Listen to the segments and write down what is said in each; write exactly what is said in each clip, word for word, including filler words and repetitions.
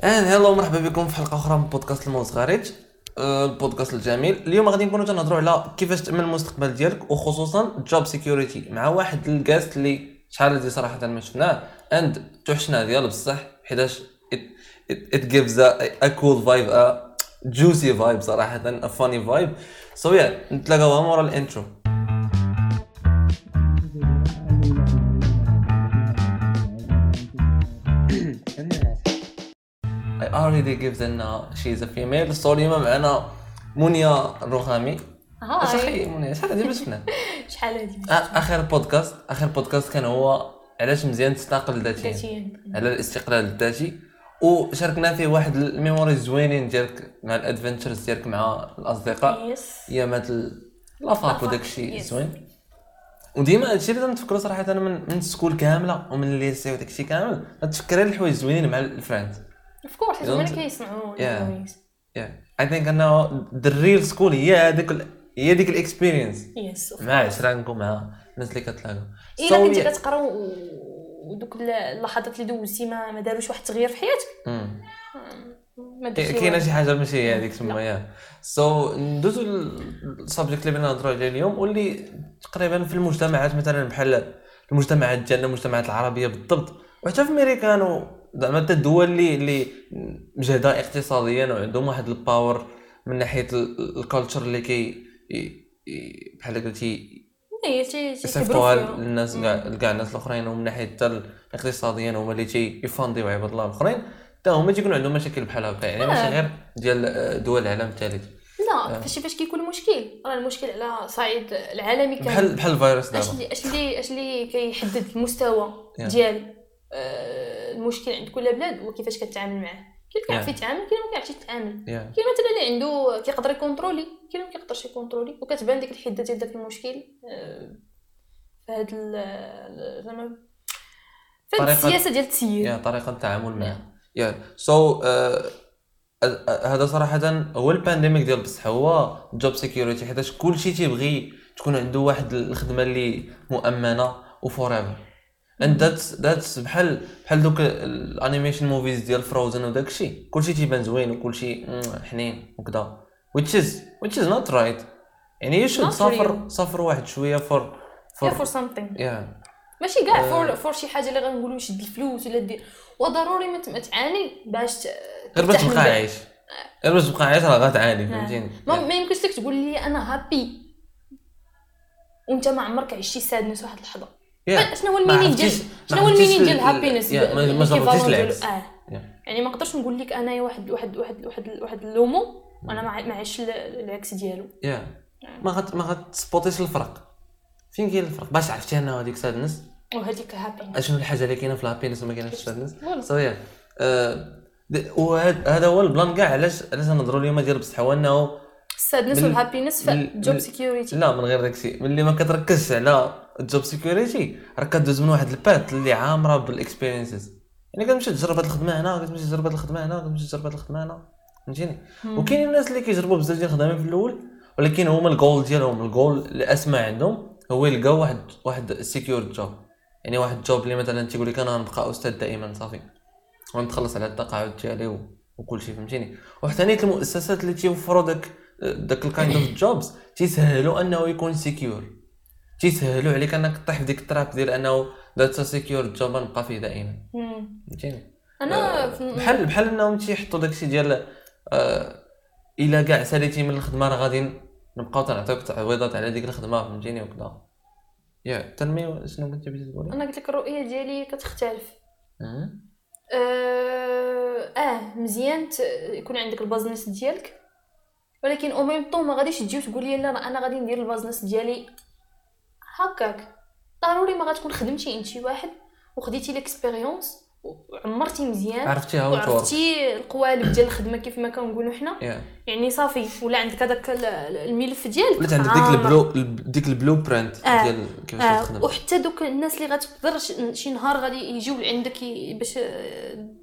اه هلا ومرحبا بكم في حلقه اخرى من بودكاست الما و الزغاريت، البودكاست الجميل. اليوم غادي نكونوا تنهضروا على كيفاش تامن المستقبل ديالك، وخصوصا جوب سيكيوريتي، مع واحد الجاست اللي شحال هذه صراحه ما شفناه اند توحشنا ديال بصح، حيتاش ات جيفز ا كول فايب، ا جوسي فايب صراحه، ا فاني فايب. سو يا نتلاقاو مورا الانترو. I already give them uh, she's a female. So اليوم معنا مونيا رغامي. هاي صحي مونيا، شحال هادي ما شفنا شحال هادي اخر بودكاست اخر بودكاست كان هو علاش مزيان تستقل ذاتيا، على الاستقلال الذاتي، وشاركنا فيه واحد الميموريز زوينين ديالك مع الادفنتشرز ديالك مع الاصدقاء، ايامات لافاك وداكشي زوين. وديما هادشي اللي تنفكروا صراحه من من السكول كامله ومن الليسي وداكشي كامل، تفكري الحوايج زوينين مع الفريند فكور حيت هما اللي كيصنعوا الناس. يا اي ثينك انه ذا ريل سكول هي هذيك هي ديك الاكسبيرينس مع عشرانكم مع الناس اللي كتلاقاو. الا كنتي كتقرا ودوك اللحظات اللي دوزتي ما ما داروش واحد التغيير في حياتك، ما دايرش كاينه شي حاجه ماشي هي هذيك تما. يا سو ندوزو للسبجيكت اللي بغينا نهضروا عليه اليوم، واللي تقريبا في المجتمعات مثلا بحال المجتمعات ديالنا المجتمعات العربيه بالضبط، وحتى في امريكا زعما حتى الدول اللي اللي مجهده اقتصاديا وعندهم واحد الباور من ناحيه الكالتشر اللي كي بحال قلتي يصيفطوا الناس كاع الناس الاخرين، ومن ناحيه حتى اقتصاديا هما اللي تيفانديو عباد الله الاخرين، حتى هما تيكونوا عندهم مشاكل بحال هكا، يعني ماشي غير ديال دول العالم الثالث. لا فاش فاش كيكون مشكل راه المشكل على صعيد العالمي كامل، بحال بحال الفيروس دابا اش اللي اش اللي كيحدد المستوى ديال المشكل عند كل بلاد وكيفاش كتعامل معاه. كاين اللي كيعرف يتعامل، كاين اللي ما كيعرفش يتعامل، كاين مثلا اللي عنده كيقدر يكونترولي، كاين اللي ما كيقدرش يكونترولي، وكتبان ديك الحده ديال داك المشكل في هاد زعما في السياسه ديال التسيير، يا طريقه التعامل معاه. يا سو هذا صراحه هو البانديميك ديال بصح، هو جوب سيكيوريتي، حيت كلشي تيبغي تكون عنده واحد الخدمه اللي مؤمنه وفوريفر. and that's that's بحال بحال دوك الانيميشن موفيز ديال فروزن وداكشي، كلشي تيبان زوين وكلشي حنين وكذا، which is which is not right. يعني you should سافر سافر واحد شويه for for for something. yeah ماشي كاع for for شي حاجه اللي غنقولوا شد الفلوس ولا دير، وضروري ما تعاني باش غير باش تبقى عايش، غير باش تبقى عايش راه غتعاني، فهمتيني؟ ما يمكنش لك تقول لي انا هابي وانت ما عمرك عشتي سادنس واحد اللحظه. شنو هو المينين ديال شنو هو المينين ديال الهابينس؟ ما جربتيش العكس. يعني ما نقدرش نقول لك انايا واحد واحد واحد واحد واحد اللومو وانا ما عايش العكس ديالو. يا ما غت ما غتسبوتيش الفرق، فين كاين الفرق باش عرفتي انه هذيك سادنس وهذيك هابينس، شنو الحاجه اللي كاينه في الهابينس وما كايناش في سادنس. صافي هذا هو البلان كاع علاش علاش نهضروا اليوم ديال بصح، هو انه السادنس والهابينس في جوب سيكيوريتي. لا من غير داكشي، ملي ما كتركزش على الجوب سيكوريتي راه كدوز من واحد البات اللي عامره بالاكسبيرينسز، يعني كتمشي تجرب هاد الخدمه هنا، كتمشي تجرب هاد الخدمه هنا، كتمشي تجرب هاد الخدمه هنا، فهمتيني؟ وكاين الناس اللي كيجربوا بزاف ديال الخدمات في الاول، ولكن هما الجول ديالهم الجول الاسمى عندهم هو يلقاو واحد واحد سيكيور جوب، يعني واحد جوب اللي مثلا تيقول لك انا غنبقى استاذ دائما صافي ونتخلص على التقاعد ديالي وكلشي، فهمتيني؟ وحتى نيت المؤسسات اللي تيوفروا داك داك الكايند اوف جوبز تيسهلوا انه يكون سيكيور، تيسهلوا عليك انك تطيح في ديك التراب ديال انه داتا سيكيور جوب نبقى فيه دائما، فهمتيني؟ انا بحال بحال انهم تيحطوا داكشي ديال الى كاع ساليتي من الخدمه راه غادي نبقاو تنعطيوك تعويضات على ديك الخدمه، فهمتيني؟ وكذا. يا تنميه شنو كنتي بغيتي تقولي؟ انا قلت لك الرؤيه ديالي كتختلف. اه مزيان يكون عندك البزنس ديالك، ولكن او ميم طون ما غاديش تجي وتقول لي لا انا غادي ندير البزنس ديالي هكاك. ضروري ما غتكون خدمتي انت شي واحد وخديتي ليكسبيريونس وعمرتي مزيان عرفتيها وعرفتي القوالب ديال الخدمه كيف ما كنقولوا حنا، yeah. يعني صافي ولا عندك هذاك الملف ديالك، ولا عندك ديك البلو ديك البلو برينت ديال كيفاش تخدم. وحتى دوك الناس اللي غتقدر شي نهار غادي يجيو لعندك باش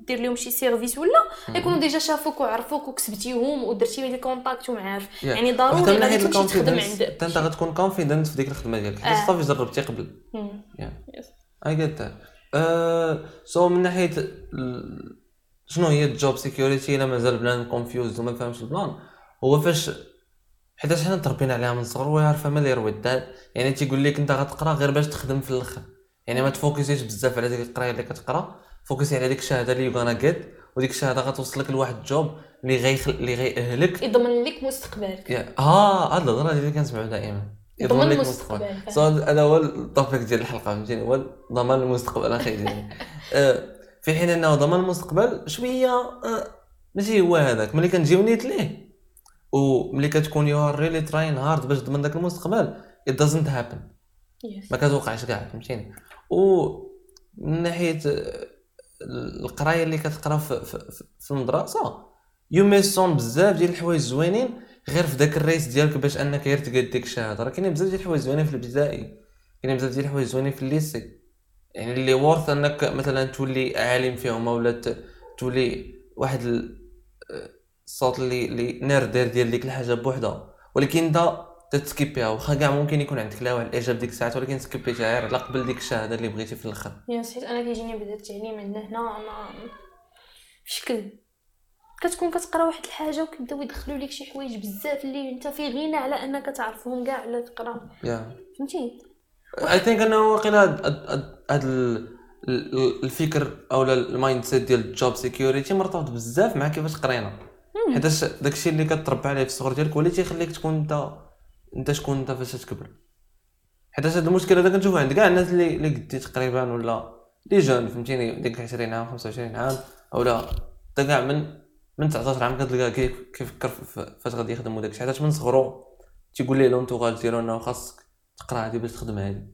دير لهم شي سيرفيس ولا يكونوا ديجا شافوك وعرفوك وكسبتيهم ودرتي لي كونتاكت ومعارف، yeah. يعني ضروري غادي تخدم عندك انت غتكون كونفيدنت في ديك الخدمه ديالك حيت صافي جربتي قبل. يا اي جيت سو من ناحيه شنو هي الجوب سيكيوريتي الا مازال بنادم كونفيوز وما فاهمش البلان؟ هو فاش حيتاش حنا تربينا عليها من الصغر وهي عارفه ما يروي الدال، يعني تيقول لك انت غتقرا غير باش تخدم في الاخر، يعني ما تفوكسيش بزاف على ديك القرايه اللي كتقرا، فوكسي على ديك الشهاده اللي غانا جيت، وديك الشهاده غتوصلك لواحد الجوب اللي غيخل اللي غيأهلك، يضمن لك مستقبلك. اه هاد الهضره اللي كنسمعوا دائما، يضمن لك مستقبلك. صاد هذا هو الطفك ديال الحلقه، فهمتيني، هو ضمان المستقبل اخي ديالي. في حين انه ضمان المستقبل شويه ماشي هو هذاك ملي كنجيو نيت ليه، وملي كتكون يو ار ريلي تراين هارد باش تضمن داك المستقبل it doesn't happen. yes. ما كتوقعش كاع، فهمتيني. ومن ناحيه القرايه اللي كتقرا في, في, في المدرسه يمسون بزاف ديال الحوايج زوينين غير في داك الريس ديالك باش انك غير تقاد ديك الشهاده. راه كاينين بزاف ديال الحوايج زوينين في الابتدائي، كاينين بزاف ديال الحوايج زوينين في الليسي، يعني اللي وارث انك مثلا تولي عالم فيهم ولا تولي واحد الصوت اللي اللي ناردير ديال ديك الحاجه بوحدها، ولكن انت تسكيبيها واخا كاع ممكن يكون عندك لا واحد الاعجاب ديك الساعات، ولكن سكيبيتها غير على قبل ديك الشهاده اللي بغيتي في الاخر. يا حيت انا كيجيني بدا التعليم عندنا هنا انا بشكل كتكون كتقرا واحد الحاجه وكيبداو يدخلوا لك شي حوايج بزاف اللي انت في غنى على انك تعرفهم كاع على تقرا. فهمتي؟ اي ثينك انا واقيلا هذا الفكر او المايند سيت ديال الجوب سيكيوريتي مرتبط بزاف مع كيفاش قرينا، حيت داكشي اللي كتربى عليه في الصغر ديالك ولا تيخليك تكون انت انت شكون انت فاش تكبر. حيت هذا المشكل هذا كنشوفو عند كاع الناس اللي اللي قدي تقريبا ولا لي جون، فهمتيني، ديك عشرين عام خمسة وعشرين عام اولا حتى كاع من من تسعطاش عام كتلقى كيفكر فاش غادي يخدم وداكشي، حيت من صغرو تيقول ليه لونتوغال ديالو انه خاصك تقرا هادي باش تخدم هادي،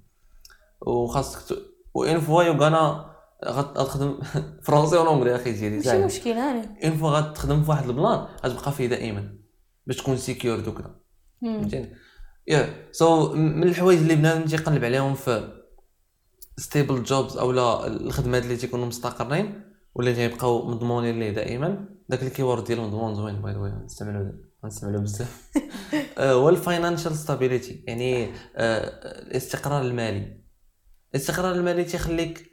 وخاصك وان فوا يوغانا غتخدم فرنسي ولا انجليزي اخي ديالي، ماشي مشكل هاني ان فوا غتخدم في واحد البلان غتبقى فيه دائما باش تكون سيكيور دوكا، فهمتيني. يا سو من الحوايج اللي بنادم تيقلب عليهم في ستيبل جوبز اولا الخدمات اللي تيكونوا مستقرين واللي غيبقاو مضمونين ليه دائما، داك الكيورد ديال مضمون زوين باي ذا واي نستعملوه نستعملوه بزاف، هو الفاينانشال ستابيليتي، يعني الاستقرار المالي. الاستقرار المالي تيخليك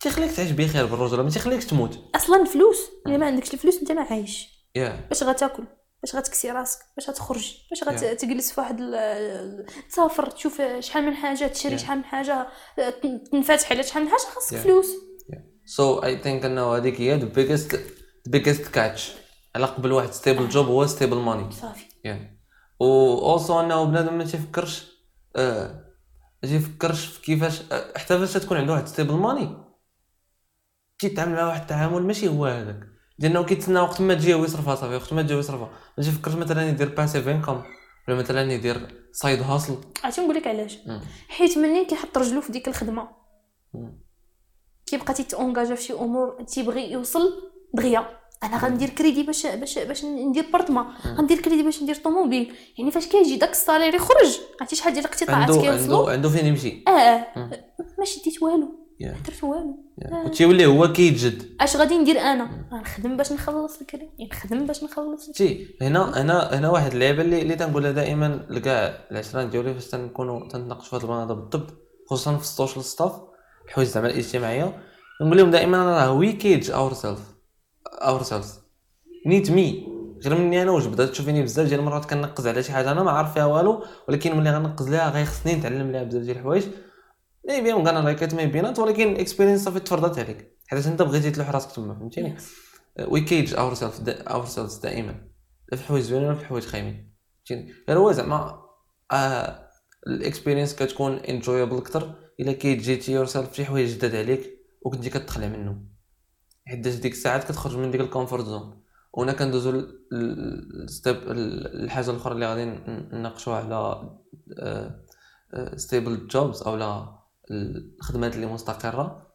تيخليك تعيش بخير بالرجوله، ما تيخليكش تموت اصلا. الفلوس الا ما عندكش الفلوس انت ما عايش، باش غتاكل، باش غتكسي راسك، باش غتخرج، باش غتجلس في واحد تسافر تشوف شحال من حاجه، تشري شحال من حاجه، تنفتح على شحال من حاجه، خاصك فلوس. سو اي ثينك انه هذيك هي ذا بيجست ذا بيجست كاتش على قبل واحد ستيبل جوب هو ستيبل ماني صافي. يعني و اوصو انه بنادم ما تيفكرش اه ما تيفكرش في كيفاش حتى فاش تكون عنده واحد ستيبل ماني كيتعامل مع واحد التعامل ماشي هو هذاك ديالنا، كيتسنى وقت ما تجي هو يصرفها صافي، وقت ما تجي هو يصرفها. ما تيفكرش مثلا يدير باسيف انكم ولا مثلا يدير سايد هاسل. عرفتي نقول لك علاش؟ حيت منين كيحط رجلو في ديك الخدمه كيبقى تيتونجاجا في شي امور تيبغي يوصل دغيا، انا غندير كريدي باش باش باش ندير بارطما، غندير كريدي باش ندير طوموبيل، يعني فاش كيجي داك الصالير يخرج عرفتي شحال ديال الاقتطاعات كيوصلوا عنده عنده فين يمشي. اه ما شديت والو، ما درت والو، وتيولي هو كيتجد اش غادي ندير انا، غنخدم باش نخلص الكريدي، نخدم باش نخلص شي. هنا انا هنا واحد اللعبه اللي اللي تنقولها دائما لكاع العشران ديالي فاش تنكونوا تنتناقشوا في هذا البلان هذا بالضبط، خصوصا في السوشيال ستاف الحوايج زعما الاجتماعيه، نقول لهم دائما راه وي كيج اور سيلف اورسلز نيت مي، غير مني انا وجبده. تشوفيني بزاف ديال المرات كننقز على شي حاجه انا ما عارف فيها والو، ولكن ملي غننقز ليها غيخصني نتعلم ليها بزاف ديال الحوايج مي بيان غانا لايكات مي بينات، ولكن اكسبيرينس صافي تفرضات عليك حيت انت بغيتي تلوح راسك تما، فهمتيني. وي كيج اورسلز اورسلز دائما في الحوايج زوينين وفي الحوايج خايبين، فهمتيني. غير هو زعما الاكسبيرينس كتكون انجويابل اكثر الا كيجيتي يورسلف شي حوايج جداد عليك وكنتي كتخلع منهم، حيت ديك الساعات كتخرج من ديك الكومفورت زون. وهنا كندوزو الستيب الحاجه الاخرى اللي غادي نناقشوها على ستيبل جوبز او لا الخدمات اللي مستقره،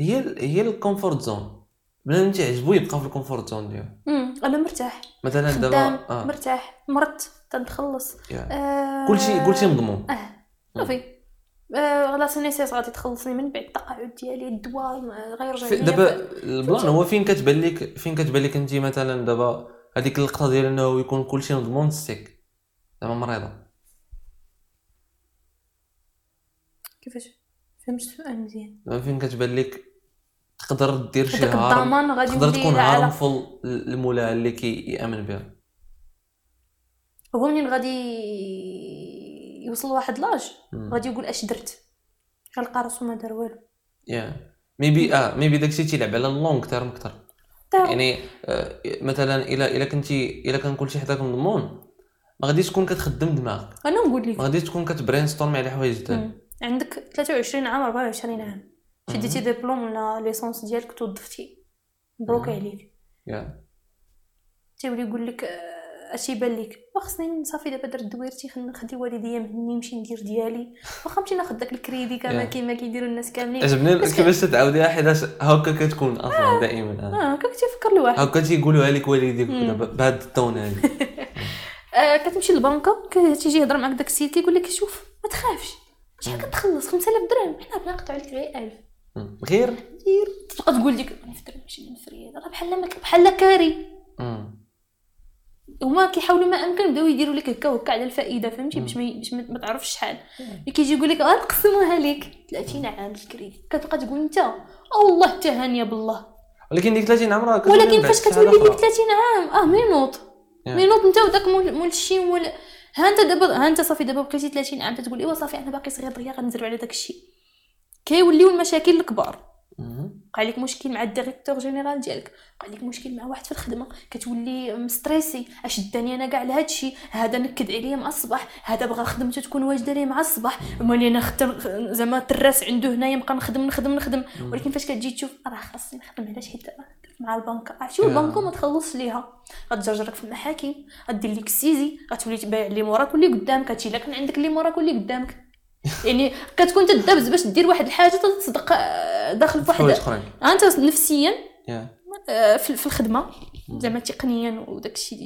هي هي الكومفورت زون. بنادم تيعجبو يبقى في الكومفورت زون ديالو، انا مرتاح مثلا دابا آه. مرتاح، مرت تنخلص yeah. آه... كلشي كلشي مضمون اه صافي خلاص الناس غادي تخلصني من بعد التقاعد ديالي، الدواء غيرجع ليا دابا. البلان هو فين كتبان لك فين كتبان لك انت مثلا دابا هذيك اللقطه ديال انه يكون كلشي مضمون سيك زعما مريضه كيفاش فهمت السؤال مزيان، فين كتبان لك تقدر دير شي هارم، تقدر تكون هارمفل المولى اللي كيامن بها. هو منين غادي يوصل واحد لاج غادي يقول اش درت، غلقى راسو ما دار والو. يا ميبي اه ميبي داكشي تيلعب على اللونغ تيرم اكثر. يعني آه مثلا الا الا كنتي الا كان كلشي حداك مضمون ما غاديش تكون كتخدم دماغك. انا نقول لك ما غاديش تكون كتبرينستورم على حوايج ثاني. عندك ثلاثة وعشرين عام أربعة وعشرين عام شديتي دبلوم ولا ليسونس ديالك توظفتي، مبروك عليك. يا تيولي يقول لك اشي بان لك خاصني صافي دابا درت دويرتي خدي والديا مني نمشي ندير ديالي، واخا مشينا ناخذ داك الكريدي كما كيما كيديروا الناس كاملين. عجبني كيفاش تتعاوديها حيت هكا كتكون اصلا دائما اه هكا كتفكر الواحد، هكا تيقولوها لك والديك بهذا الطون هذا. كتمشي للبنكه كتيجي يهضر معك داك السيد كيقول لك شوف ما تخافش شحال كتخلص خمسة آلاف درهم، حنا بناقطعوا لك غير ألف غير غير تبقى تقول لك نفكر ماشي نفري راه بحال بحال كاري. هما كيحاولوا ما امكن بداو يديروا لك هكا وهكا على الفائده فهمتي باش ما تعرفش شحال اللي كيجي يقول لك غنقسموها لك ثلاثين عام الكريدي، كتبقى تقول انت اه والله حتى هانيه بالله، ولكن ديك ثلاثين عام راه ولكن فاش كتولي ديك ثلاثين عام اه مينوط مينوط انت وداك مول الشيء مول ها انت دابا دب... ها انت صافي دابا بقيتي ثلاثين عام تقول ايوا صافي انا باقي صغير دغيا غنزرعوا على داك الشيء، كيوليو المشاكل الكبار. وقع لك مشكل مع الديريكتور جينيرال ديالك، وقع لك مشكل مع واحد في الخدمه، كتولي مستريسي اش داني انا كاع لهذا الشيء، هذا نكد عليا مع الصباح، هذا بغى خدمته تكون واجده ليه مع الصباح، ملي انا خدم زعما التراس عنده هنايا نبقى نخدم نخدم نخدم. ولكن فاش كتجي تشوف راه خاصني نخدم علاش حيت مع البنك شوف البنك ما تخلصش ليها، غتجرجرك في المحاكم، غدير لك السيزي، غتولي تبيع اللي موراك واللي قدامك، هادشي الا كان عندك اللي موراك واللي قدامك. يعني كتكون تدبز باش دير واحد الحاجه تصدق داخل فواحد انت نفسيا في الخدمه زعما تقنيا وداكشي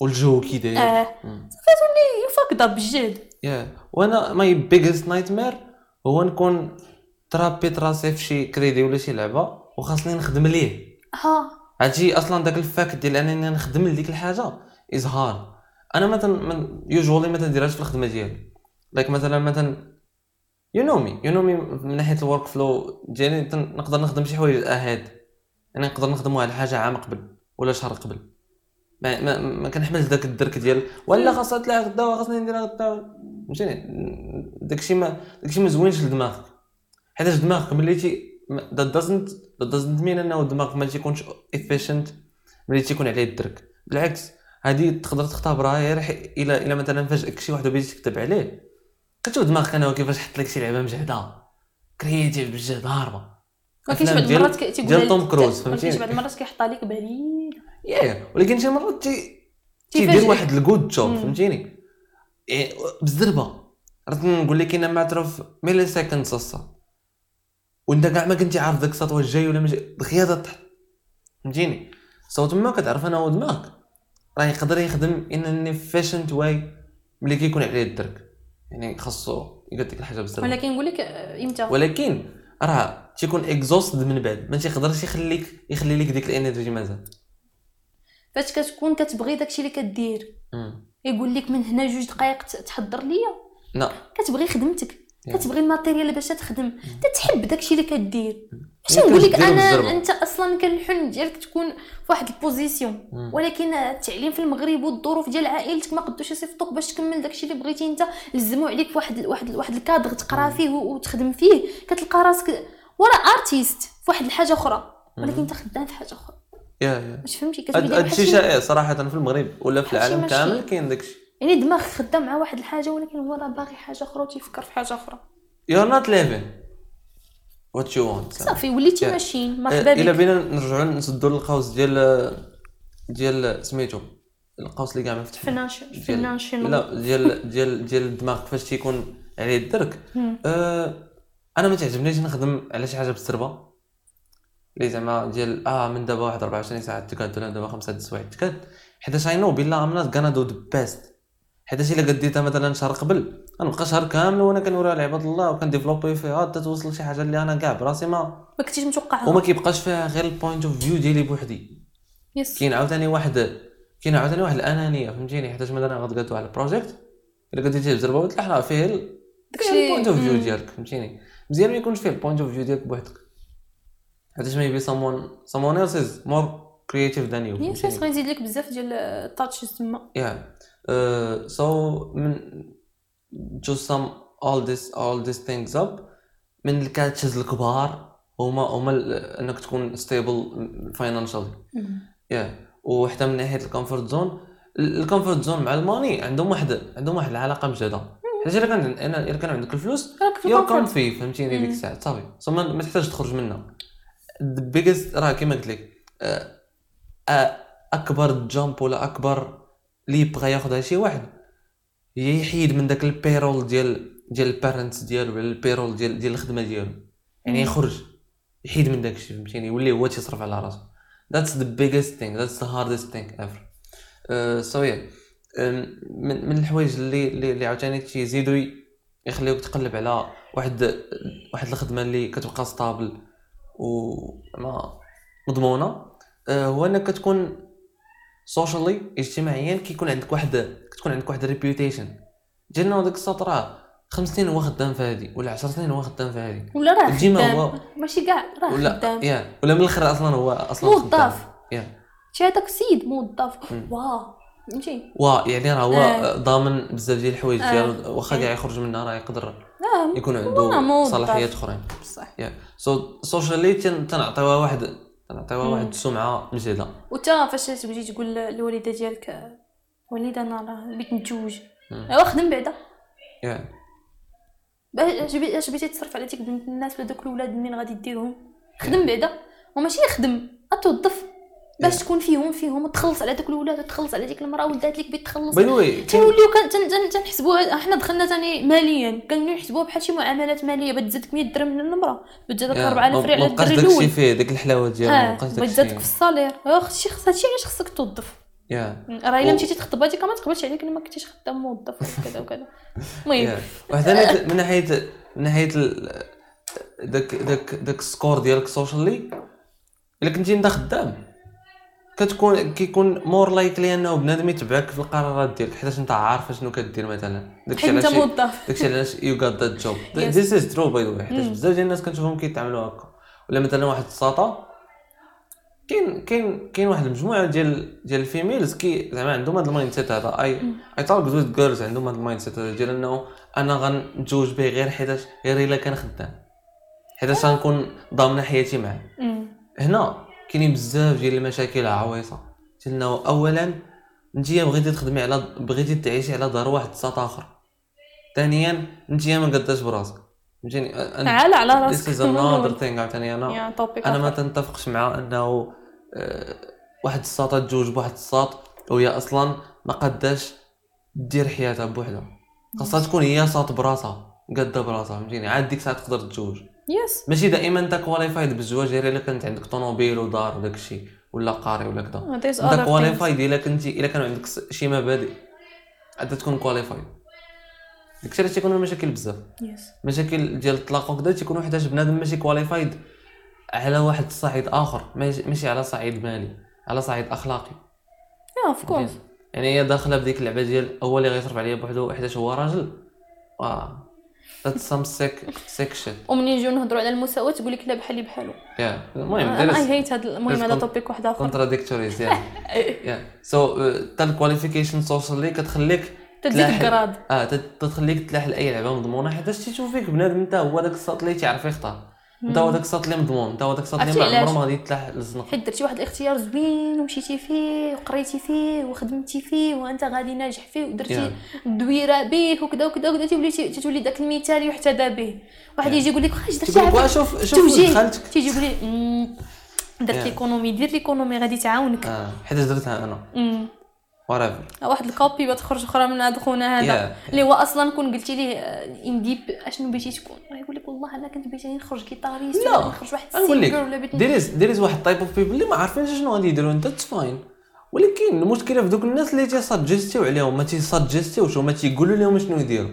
والجو كي داير اه صافي يفقد بالجهد. يا وانا ماي بيجست نايتمير هو نكون ترابي تراسي في شي كريدي ولا شي لعبه وخاصني نخدم ليه. ها هادشي اصلا داك الفاكت ديال انني نخدم لديك الحاجه ازهار. انا مثلا يوجوالي ما تنديرهاش في الخدمه ديالي، لك مثلا مثلا يو نو مي يو نو مي من ناحيه الورك فلو ديالي نقدر نخدم شي حوايج اهاد، يعني نقدر نخدم واحد الحاجه عام قبل ولا شهر قبل، ما ما, ما كنحملش داك الدرك ديال ولا خاصها تلعب غدا خاصني ندير غدا فهمتيني. داكشي ما داكشي ما زوينش لدماغك، حيت دماغك ملي تي that doesn't that doesn't mean انه دماغك ما تيكونش efficient ملي تيكون عليه الدرك. بالعكس هذه تقدر تختبرها غير الى الى مثلا فاجئك شي واحد وبيجي يكتب عليه كتشوف دماغك انا كيفاش حط لك شي لعبه مجهده كرياتيف بجهد هاربه. ولكن بعض المرات كيقول توم كروز فهمتي بعض المرات كيحطها لك بعيد ياه، ولكن شي مرات تي تيدير واحد الجود جوب فهمتيني بالزربه. راه نقول لك انا ما عرف ملي سكند صصه وانت كاع ما كنتي عارف داك السطوه الجاي ولا دغيا تحت فهمتيني صوت ما كتعرف انا ودماغك راه يقدر يخدم انني فاشنت واي ملي كيكون عليه الدرك، يعني خاصو يقدر لك الحاجه بزاف. ولكن نقول لك امتى ولكن راه تيكون اكزوستد من بعد ما تيقدرش يخليك يخلي لك ديك الانرجي مازال. فاش كتكون كتبغي داكشي اللي كدير يقول لك من هنا جوج دقائق تحضر ليا لا كتبغي خدمتك yeah. كتبغي الماتيريال باش تخدم تتحب داكشي اللي كدير. اش نقول لك انا بالزربة. انت اصلا كان الحلم ديالك تكون فواحد البوزيسيون ولكن التعليم في المغرب والظروف ديال عائلتك ما قدوش يصيفطوك باش تكمل داكشي اللي بغيتي انت، لزموا عليك فواحد واحد واحد الكادر تقرا فيه وتخدم فيه، كتلقى راسك ولا ارتيست فواحد الحاجه اخرى ولكن انت خدام في حاجه اخرى. يا واش فهمتي كتبدا هادشي شائع صراحه في المغرب ولا في العالم كامل كاين داكشي، يعني دماغك خدام مع واحد الحاجه ولكن هو راه باغي حاجه اخرى وتيفكر في حاجه اخرى. يو نوت ليفين وات يو وونت صافي وليتي yeah. ماشين مرحبا بك. الا بينا نرجعوا نسدوا القوس ديال ديال سميتو القوس اللي كاع ما فتحش فينانشيال فينانشيال لا ديال ديال ديال الدماغ فاش تيكون عليه الدرك. أه انا ما تعجبنيش نخدم على شي حاجه بالسربه اللي زعما ديال اه من دابا واحد أربعة وعشرين ساعه تكاد ولا دابا خمسة السوايع تكاد، حيت اي نو بلا ام نوت غانا دو ذا بيست. حيت الا قديتها مثلا شهر قبل غنبقى شهر كامل وانا كنوريها لعبات الله وكنديفلوبي فيها حتى توصل شي حاجه اللي انا كاع براسي ما ما كنتيش متوقعها وما كيبقاش فيها غير البوينت اوف فيو ديالي بوحدي. يس كاين عاوتاني واحد كاين عاوتاني واحد الانانيه فهمتيني، حيت مثلا غتقادو على البروجيكت الا قديتيه بزربه وتلاح راه فيه داكشي البوينت اوف فيو ديالك فهمتيني، مزيان ما يكونش فيه البوينت اوف فيو ديالك بوحدك حيتاش ميبي someone someone else is more creative than you. يس يس غنزيد لك بزاف ديال التاتشز تما. Yeah. Uh, so to sum all this all these things up, من الكاتشز الكبار هما هما انك تكون stable financially. Yeah. وحتى من ناحية الكومفورت زون الكومفورت زون مع الماني عندهم واحد عندهم واحد العلاقة مجددة. حيت الا كان انا الا كان عندك الفلوس يا كون في فهمتيني ديك الساعه صافي صما ما تحتاج تخرج منها the biggest راه كما قلت لك اكبر جامب ولا اكبر لي بغى ياخذها شي واحد يحيد من داك البيرول ديال ديال البارنتس ديالو ولا البيرول ديال ديال الخدمه ديالو يعني يخرج يحيد من داك الشيء فهمتيني يولي هو تيصرف على راسو that's the biggest thing that's the hardest thing ever uh, so yeah من من الحوايج اللي اللي عاوتاني تيزيدوا يخليوك تقلب على واحد واحد الخدمه اللي كتبقى ستابل وما مضمونه هو انك كتكون سوشيالي اجتماعيا كيكون عندك واحد كتكون عندك واحد ريبيوتيشن ديالنا داك السطره خمس سنين هو خدام في هذه ولا عشر سنين هو خدام في هذه ولا راه خدام ماشي كاع راه خدام ولا ولا من الاخر اصلا هو اصلا موظف شي هذاك السيد موظف واو ماشي وا يعني راه هو ضامن بزاف ديال الحوايج ديالو واخا كاع يخرج منها راه يقدر يكون عنده صلاحيات اخرين بصح يا سو سوشيالي تنعطيوها واحد تنعطيوها واحد السمعه مزيده وتا فاش تجي تقول للوالده ديالك وليده انا راه بغيت نتزوج ايوا خدم بعدا يا باش باش بغيتي تصرف على ديك بنت الناس ولا دوك الولاد منين غادي ديرهم خدم بعدا وماشي يخدم اتوظف باش تكون فيهم فيهم تخلص على داك الولاد وتخلص على ديك المراه ولات لك بيت تخلص تيوليو كنحسبوها احنا دخلنا ثاني ماليا كنحسبوها بحال شي معاملات ماليه بتزادك مية درهم من المراه بتزادك أربعة آلاف ريال على الدري الاول فيه داك الحلاوه ديالها بتزادك في الصالير اختي خص هادشي علاش خصك توظف راه الا مشيتي تخطب هاديك ما تقبلش عليك ما كنتيش خدام موظف كذا وكذا المهم وحده من ناحيه من ناحيه داك داك داك السكور ديالك سوشيالي الا كنتي انت خدام كتكون كيكون مور لايكلي انه بنادم يتبعك في القرارات ديالك حيت انت عارف شنو كدير مثلا داكشي علاش داكشي علاش يو غات ذات جوب ذيس از ترو باي ذا حيت بزاف ديال الناس كنشوفهم كيتعاملوا هكا ولا مثلا واحد الساطه كاين كاين كاين واحد المجموعه ديال ديال الفيميلز كي زعما عندهم هذا المايند سيت هذا اي اي تالك وذ جيرلز عندهم هذا المايند سيت ديال انه انا غنتزوج به غير حيت غير الا كان خدام حيت غنكون ضامنه حياتي معاه هنا كاينين بزاف ديال المشاكل عويصه قلنا اولا نتيا بغيتي تخدمي على بغيتي تعيشي على ظهر واحد الساط اخر ثانيا نتيا ما قداش براسك فهمتيني على على راسك انا انا ما تنتفقش مع انه واحد الساط تزوج بواحد الساط وهي اصلا ما قداش دير حياتها بوحدها خاصها تكون هي ساط براسها قاده براسها فهمتيني عاد ديك الساعه تقدر تتزوج يس ماشي دائما انت كواليفايد بالزواج غير الا كانت عندك طوموبيل ودار وداك الشيء ولا قاري ولا كذا انت كواليفايد الا كنتي الا كان عندك شي مبادئ عاد تكون كواليفايد داكشي اللي تيكونوا مشاكل بزاف مشاكل ديال الطلاق وكذا تيكونوا حيتاش بنادم ماشي كواليفايد على واحد الصعيد اخر ماشي على صعيد مالي على صعيد اخلاقي اه اوف كورس يعني هي داخله بديك اللعبه ديال اول اللي غيصرف عليا بوحدو حيتاش هو راجل واه that's some sick sick shit ومنين نجيو نهضروا على المساواه تقول لك لا بحالي بحالو يا المهم داير اي هيت هذا المهم هذا توبيك واحد اخر كونتراديكتوريز يا يا سو تا الكواليفيكيشن سوشيالي كتخليك تزيد الكراد اه تخليك تلاحل اي لعبه مضمونه حيت تشوف فيك بنادم انت هو داك الساط اللي تيعرف يختار انت هو داك الساط اللي مضمون انت هو داك الساط اللي عمره ما غادي يتلاح للزنقه حيت درتي واحد الاختيار زوين ومشيتي فيه وقريتي فيه وخدمتي فيه وانت غادي ناجح فيه ودرتي الدويره به وكذا وكذا وكذا تولي تولي داك المثال يحتذى به واحد يجي يقول لك واش درتي هكا شوف شوف دخلتك تيجي يقول لي درت ليكونومي دير ليكونومي غادي تعاونك اه حيت درتها انا ورافي واحد الكوبي بتخرج اخرى من هذا خونا هذا اللي هو اصلا كون قلتي ليه انديب اشنو بغيتي تكون غايقول لك والله انا كنت بغيت نخرج كيتاريست ولا نخرج واحد السينغر ولا بغيت ديريز ديريز واحد تايب اوف بيبل اللي ما عارفينش شنو غادي يديروا انت تفاين ولكن المشكله في دوك الناس اللي تيساجستيو عليهم ما تيساجستيوش وما تيقولوا لهم شنو يديروا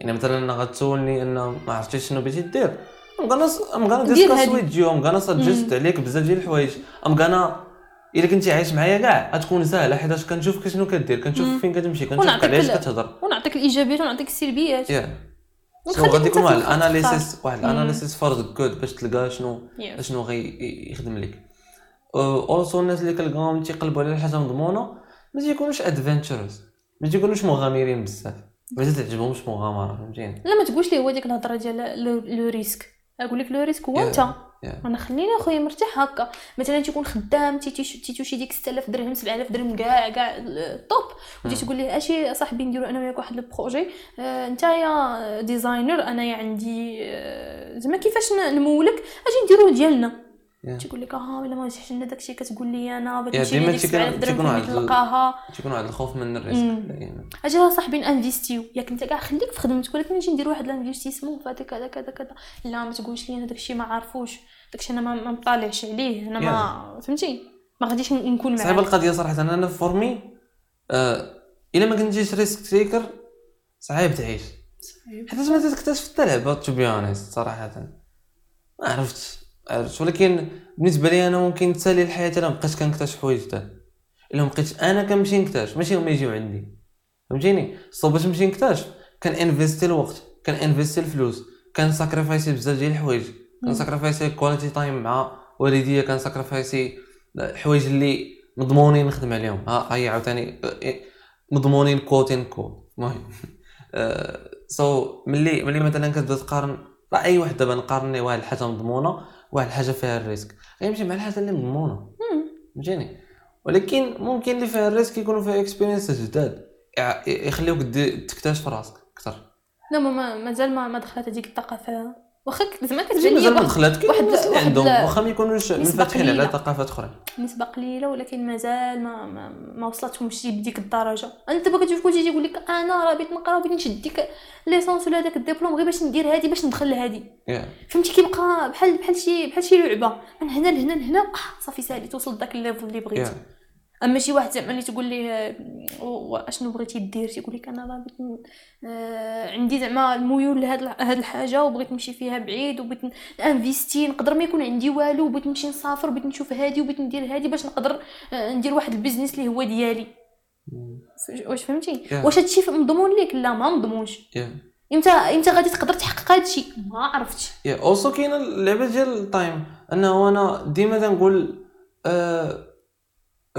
يعني مثلا انا غتسولني ان ما عرفتش شنو بغيتي دير ام غانس ام غانا ديسكاس ويز يو ام غانا ساجست عليك بزاف ديال الحوايج ام غانا الا كنتي عايش معايا كاع غتكون ساهله حيت كنشوفك شنو كدير كنشوف فين كتمشي كنشوفك علاش كتهضر ونعطيك الايجابيات ونعطيك السلبيات yeah. شنو غادي يكون واحد الاناليسيس واحد الاناليسيس فرض كود باش تلقى شنو yeah. شنو غيخدم لك. اولسو الناس اللي كلقاهم تيقلبوا على الحاجه مضمونه ما تيكونوش ادفنتشرز ما تيكونوش مغامرين بزاف ما تعجبهمش مغامره فهمتيني. لا ما تقولش لي هو ديك الهضره ديال لو ريسك اقول لك لو ريسك هو انت انا خليني اخويا مرتاح هكا مثلا تيكون خدام تيتوشي ديك ستة آلاف درهم سبعة آلاف درهم كاع كاع الطوب وجيت تقول ليه اشي صاحبي نديروا انا وياك واحد البروجي آه نتايا ديزاينر انا عندي آه زعما كيفاش نمولك اجي نديروه ديالنا تيقول لك اه ولا ما واجهش لنا داكشي كتقول لي انا باش نمشي ندير سبعة آلاف درهم نلقاها تيكون واحد الخوف من الريسك. اجي راه صاحبي انفيستيو ياك انت كاع خليك في خدمتك ولكن نجي ندير واحد الانفيستيسمون فهاد كذا كذا كذا لا ما تقولش لي انا داكشي ما عارفوش داكشي انا ما نطالعش عليه انا ما فهمتي ما غاديش نكون معاه صعيبه القضيه صراحه. انا انا فورمي آه الا ما كنتيش ريسك تيكر صعيب تعيش حتى ما تكتشف حتى لعبه تو بي اونست صراحه ما عرفتش عرفت. ولكن بالنسبه لي انا ممكن نسالي الحياه الا بقيت كنكتشف حوايج حتى الا مابقيتش انا كنمشي نكتشف ماشي هما يجيو عندي فهمتيني. صوب باش نمشي نكتشف كنانفيستي الوقت كنانفيستي الفلوس كنساكريفايسي بزاف ديال الحوايج كنساكريفايسي كواليتي تايم مع والديا كنساكريفايسي الحوايج اللي مضمونين نخدم عليهم ها هي عاوتاني مضمونين كوتين كو المهم سو ملي ملي مثلا كتبدا تقارن راه اي واحد دابا نقارن واحد الحاجه مضمونه واحد الحاجه فيها الريسك غيمشي مع الحاجه اللي مضمونه فهمتيني. ولكن ممكن اللي فيها الريسك يكونوا فيها اكسبيرينسز جداد يخليوك تكتشف راسك اكثر. لا ما مازال ما ما دخلت هذيك الطاقه فيها واخا زعما كتجيني واحد عندهم واخا ما يكونوش منفتحين على ثقافات اخرى نسبه قليله ولكن مازال ما ما, ما وصلتهمش بديك الدرجه. انت دابا كتشوف كلشي يقول لك انا راه بغيت نقرا وبغيت نشد ديك ليسونس ولا داك الدبلوم غير باش ندير هادي باش ندخل لهادي yeah. فهمتي كيبقى بحال بحال شي بحال شي لعبه من هنا لهنا لهنا آه صافي سالي توصل لذاك الليفل اللي بغيتي yeah. اما شي واحد زعما اللي تقول ليه اشنو بغيتي دير تيقول لك انا راه بغيت عندي زعما الميول لهاد هاد الحاجه وبغيت نمشي فيها بعيد وبغيت انفيستي نقدر ما يكون عندي والو بغيت نمشي نسافر بغيت نشوف هادي وبغيت ندير هادي باش نقدر ندير واحد البيزنس اللي هو ديالي واش فهمتي yeah. واش هادشي مضمون ليك لا ما مضمونش yeah. امتى امتى غادي تقدر تحقق هادشي ما عرفتش yeah. اوصو كاينه اللعبه ديال التايم انه انا ديما كنقول أه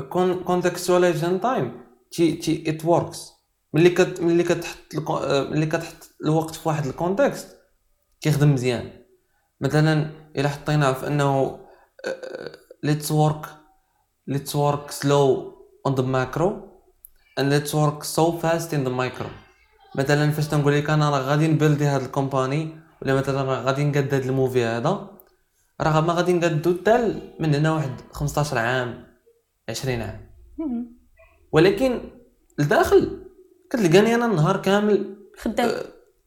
كون كونتكستواليزيشن تايم تي تي ات ووركس ملي كت ملي كتحط ملي كتحط الوقت في واحد الكونتكست كيخدم مزيان. مثلا الا حطيناه في انه ليتس وورك ليتس وورك سلو اون ذا ماكرو اند ليتس وورك سو فاست ان ذا مايكرو. مثلا فاش تنقول لك انا راه غادي نبلدي هاد الكومباني ولا مثلا راه غادي نقاد هاد الموفي هذا راه ما غادي نقادو حتى من هنا واحد خمسطاش عام عشرين عام ولكن لداخل كتلقاني انا النهار كامل خدام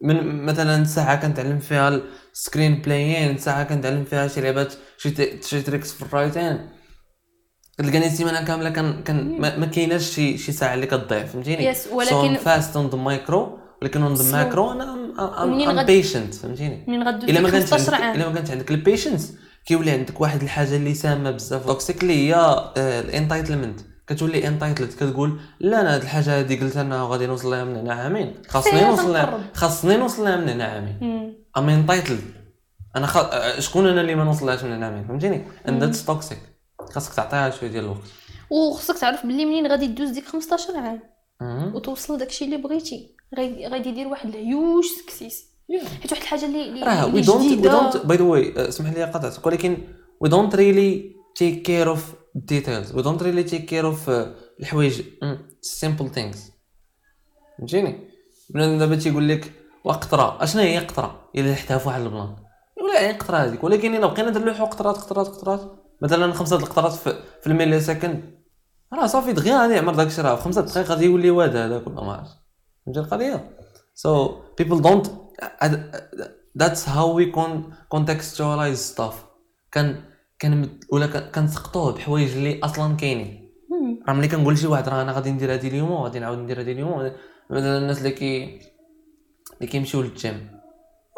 من مثلا ساعه كنتعلم فيها السكرين بلايين ساعه كنتعلم فيها شي لعبات شي تريكس في الرايتين كتلقاني السيمانه كامله كان, كان ما كايناش شي شي ساعه اللي كتضيع فهمتيني. ولكن فاست اون ذا مايكرو ولكن اون ذا ماكرو انا بيشنت فهمتيني. الا ما كانش الا ما كانش عندك البيشنس كيولي عندك واحد الحاجه اللي سامه بزاف توكسيك اللي هي الانتايتلمنت كتولي انتايتلد كتقول لا انا هاد الحاجه هادي قلت انا غادي نوصل لها من هنا عامين خاصني نوصل خاصني نوصل لها من هنا عامين اما انتايتلد انا خ... شكون انا اللي ما نوصلهاش من هنا عامين فهمتيني. اند توكسيك خاصك تعطيها شويه ديال الوقت وخاصك تعرف بلي منين غادي تدوز ديك خمسطاش عام وتوصل داكشي اللي بغيتي غادي يدير واحد الهيوج سكسيس حيت واحد الحاجه اللي اللي جديده باي ذا واي اسمح لي قطعتك ولكن وي دونت ريلي تيك كير اوف ديتيلز وي دونت ريلي تيك كير اوف الحوايج سيمبل ثينكس فهمتيني. بنادم دابا تيقول لك وقطره اشنو هي قطره الا لحتها في واحد البلان ولا هي قطره هذيك ولكن الا بقينا ندلوحو قطرات قطرات قطرات مثلا خمسه القطرات في الملي سكند راه صافي دغيا غادي يعمر داك الشيء راه في خمسه دقائق غادي يولي واد هذاك ولا ما عرفتش فهمتي القضيه. سو بيبل دونت that's how we con- contextualize stuff كان كان ولا كنسقطوه بحوايج اللي اصلا كاينين. راه ملي كنقول شي واحد راه انا غادي ندير هادي اليوم وغادي نعاود ندير هادي اليوم مثلا الناس اللي كي اللي كيمشيو للجيم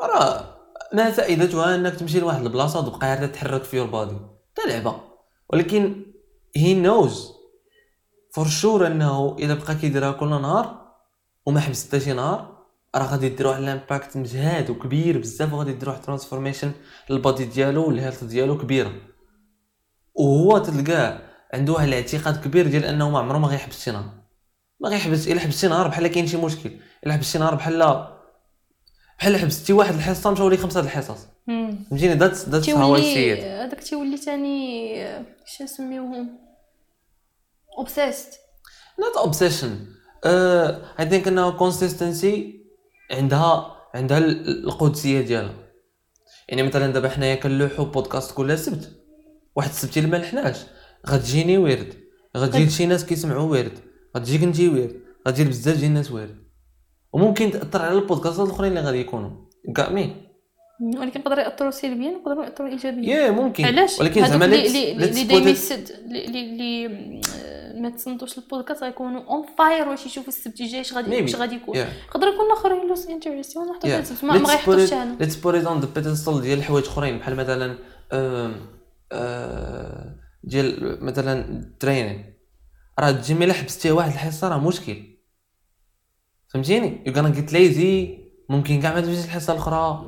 راه ما فائدتها انك تمشي لواحد البلاصه وتبقى غير تتحرك في يور بادي حتى لعبه ولكن he knows for sure انه الا بقى كيديرها كل نهار وما حبس حتى شي نهار راه غادي يديروا على امباكت مجهد وكبير بزاف، وغادي يديروا ترانسفورميشن للبادي ديالو والهيلث ديالو كبيره. وهو تلقاه عنده واحد الاعتقاد كبير ديال انه ما عمره ما غيحبس شي نهار، ما غيحبس. الا حبس شي نهار بحال كاين شي مشكل، الا حبس شي نهار بحال بحال حبستي واحد الحصه مشاو لي خمسه د الحصص، فهمتيني؟ ذات ذات هو السيد هذاك تيولي ثاني اش نسميوهم obsessed not obsession. اي ثينك انه كونسيستنسي عندها عندها القدسيه ديالها. يعني مثلا دابا حنايا كنلوحو بودكاست كل سبت، واحد السبت اللي ما لحناش غتجيني ويرد، غتجي لشي ناس كيسمعوا ويرد، غتجيك انت ويرد، غتجي بزاف ديال الناس ويرد، وممكن تاثر على البودكاستات الاخرين اللي غادي يكونوا كامي. ولكن يقدر ياثروا سلبيا ويقدروا ياثروا ايجابيا. ياه ممكن، ولكن زعما لي لي لي ما تصنتوش البودكاست غيكونوا اون فاير واش يشوفوا السبت الجاي اش غادي اش غادي يكون. يقدر يكون الاخرين لوس انتريستيون حتى السبت ما غيحطوش هنا ليتس بوريزون دو بيتستول ديال الحوايج اخرين، بحال مثلا ديال مثلا ترينين راه تجي ملي حبستي واحد الحصه راه مشكل، فهمتيني؟ يو غانا جيت ليزي، ممكن كاع ما تجيش الحصه الاخرى،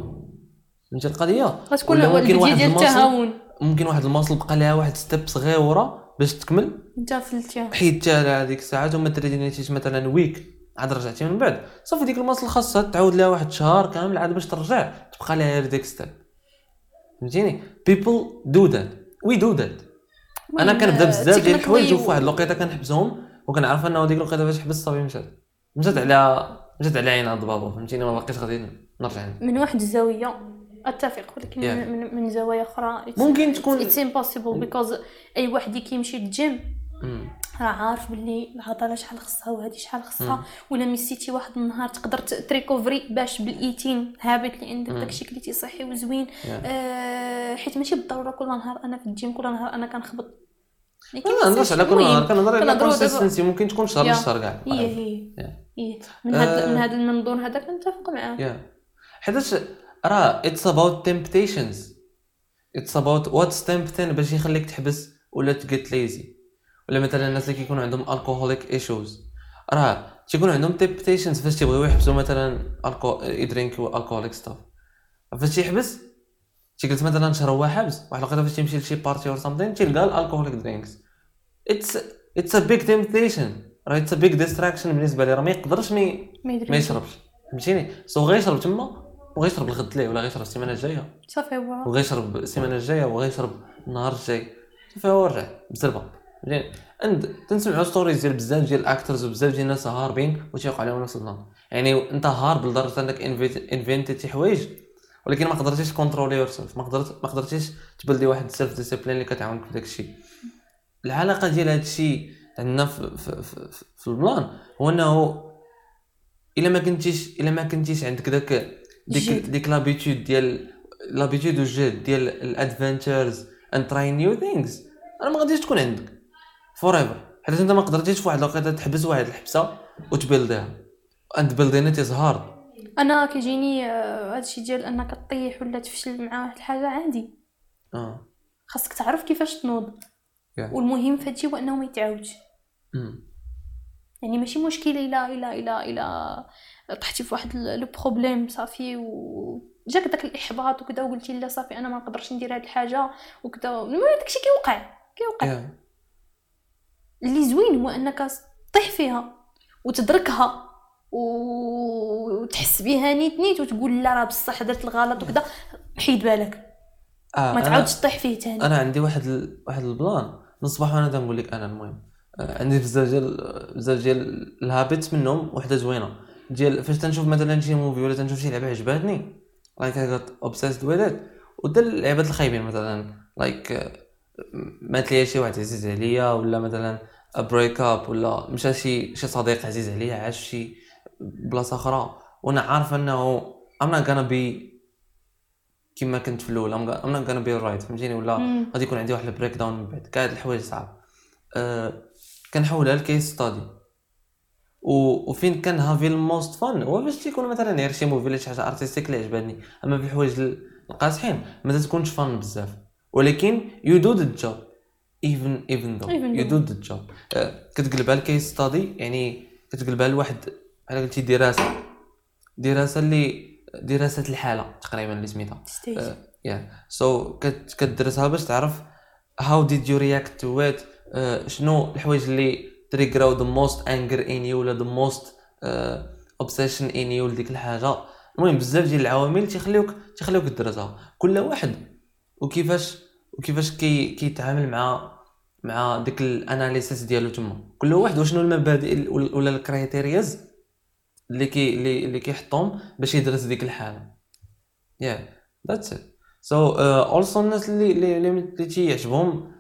فهمتي القضيه؟ ولا ممكن واحد التهاون، ممكن واحد الماصل بقى لها واحد ستيب صغيره باش تكمل انت فلتيها حيدتها هذيك الساعات وما تريدينيش مثلا ويك عاد رجعتي من بعد صافي ديك الماصل خاصها تعاود لها واحد شهر كامل عاد باش ترجع تبقى لها غير ديك ستيب، فهمتيني؟ people do that we do that. انا كنبدا بزاف ديال الحوايج وفي واحد الوقيته كنحبسهم وكنعرف انه ديك الوقيته باش حبس صافي مشات مشات على مشات على عين عند بابا، فهمتيني؟ ما بقيتش غادي نرجع من واحد الزاويه. اتفق، ولكن yeah. من من زوايا اخرى ممكن تكون اتس امبوسيبل بيكوز اي واحد كيمشي للجيم راه عارف باللي العضله شحال خصها وهذه شحال خصها، ولا ميسيتي واحد النهار تقدر تريكوفري باش بالايتين هابط اللي عندك داكشي اللي تيصحي وزوين. yeah. آه حيت ماشي بالضروره كل نهار انا في الجيم كل نهار انا كنخبط، لا نهضرش على كل نهار، كنهضر على كونسيستنسي. ممكن تكون شهر لشهر كاع من هذا من هذا المنظور هذا كنتفق معاه، حيتاش راه it's about temptations it's about what's tempting باش يخليك تحبس ولا تجيت ليزي. ولا مثلا الناس اللي كيكونوا عندهم alcoholic issues راه تيكون عندهم temptations فاش تيبغيو يحبسوا مثلا الكو يدرينكوا alcoholic stuff. فاش يحبس تيجلس مثلا شهر وحبس واحد الوقيته فاش تيمشي لشي بارتي or something تيلقى alcoholic drinks. it's it's a big temptation راه it's a big distraction بالنسبه ليه، راه ما يقدرش مي... ما يشربش، فهمتيني؟ سو غيشرب تما وغيشرب الغد ليه ولا غيشرب السيمانه الجايه صافي، هو وغيشرب السيمانه الجايه وغيشرب النهار الجاي صافي، هو رجع بزربه. زين عند تنسمعوا ستوريز ديال بزاف ديال الاكترز وبزاف ديال الناس هاربين وتيوقع عليهم نفس النهار. يعني انت هارب لدرجه انك انفينتي حوايج ولكن ما قدرتيش كونترولي يورسيلف، ما قدرت ما قدرتيش تبلدي واحد السيلف ديسيبلين اللي كتعاونك في داك الشيء. العلاقه ديال هذا الشيء عندنا في في, في, في البلان هو انه الا ما كنتيش الا ما كنتيش عندك داك ديك ديك لابيتود ديال لابيتود وجد ديال الادفنتشرز اند تراي نيو ثينجز راه ما غاديش تكون عندك فور ايفر، حيت انت ما قدرتيش في واحد الوقيته تحبس واحد الحبسه وتبلديها اند بلدينا تزهر. انا كيجيني هادشي ديال انك تطيح ولا تفشل مع واحد الحاجه عادي، اه خاصك تعرف كيفاش تنوض. yeah. والمهم في هادشي هو انه ما يتعاودش. mm. يعني ماشي مشكله الا الا الا الا طحتي في واحد لو بروبليم صافي وجاك داك الاحباط وكذا وقلتي لا صافي انا ما نقدرش ندير هاد الحاجه وكذا، المهم داكشي كيوقع كيوقع. yeah. اللي زوين هو انك تطيح فيها وتدركها وتحس بها نيت نيت وتقول لا راه بصح درت الغلط وكذا، حيد بالك آه ما تعاودش تطيح فيه ثاني. انا عندي واحد ال... واحد البلان نصبح وانا تنقول لك انا المهم آه عندي بزاف ديال بزاف ديال الهابيتس منهم وحده زوينه ديال فاش تنشوف مثلا شي موفي ولا تنشوف شي لعبه عجباتني لايك اي غات اوبسيسد وذ ات، ودال اللعبات الخايبين مثلا لايك مثلي شي واحد عزيز عليا ولا مثلا بريك اب ولا مشى شي شي صديق عزيز عليا عاش شي بلاصه اخرى وانا عارف انه I'm not gonna be كما كنت في الاول I'm not gonna be right، فهمتيني؟ ولا غادي يكون عندي واحد البريك داون من بعد كاع هاد الحوايج صعاب. أه كنحولها لكيس ستادي و وفين كان هافي الموست فن هو باش تيكون مثلا غير شي موفي ولا شي حاجه ارتستيك اللي عجباني. اما في الحوايج القاصحين ما تكونش فن بزاف، ولكن يو دو ذا جوب ايفن ايفن ذو يو دو ذا جوب. كتقلبها لكيس ستادي يعني كتقلبها لواحد بحال قلتي دراسه دراسه اللي دراسه الحاله تقريبا اللي سميتها يا سو كتدرسها باش تعرف how did you react to it. uh, شنو الحوايج اللي trigger the most anger in you ولا the most uh, obsession in you لديك الحاجه. المهم بزاف ديال العوامل تيخليوك تيخليوك تدرسها كل واحد وكيفاش وكيفاش كي كيتعامل مع مع ديك الاناليسيس ديالو تما كل واحد وشنو المبادئ ولا الكريتيرياز اللي كي اللي كيحطهم باش يدرس ديك الحاله. yeah that's it. so uh, also الناس اللي اللي اللي تيعجبهم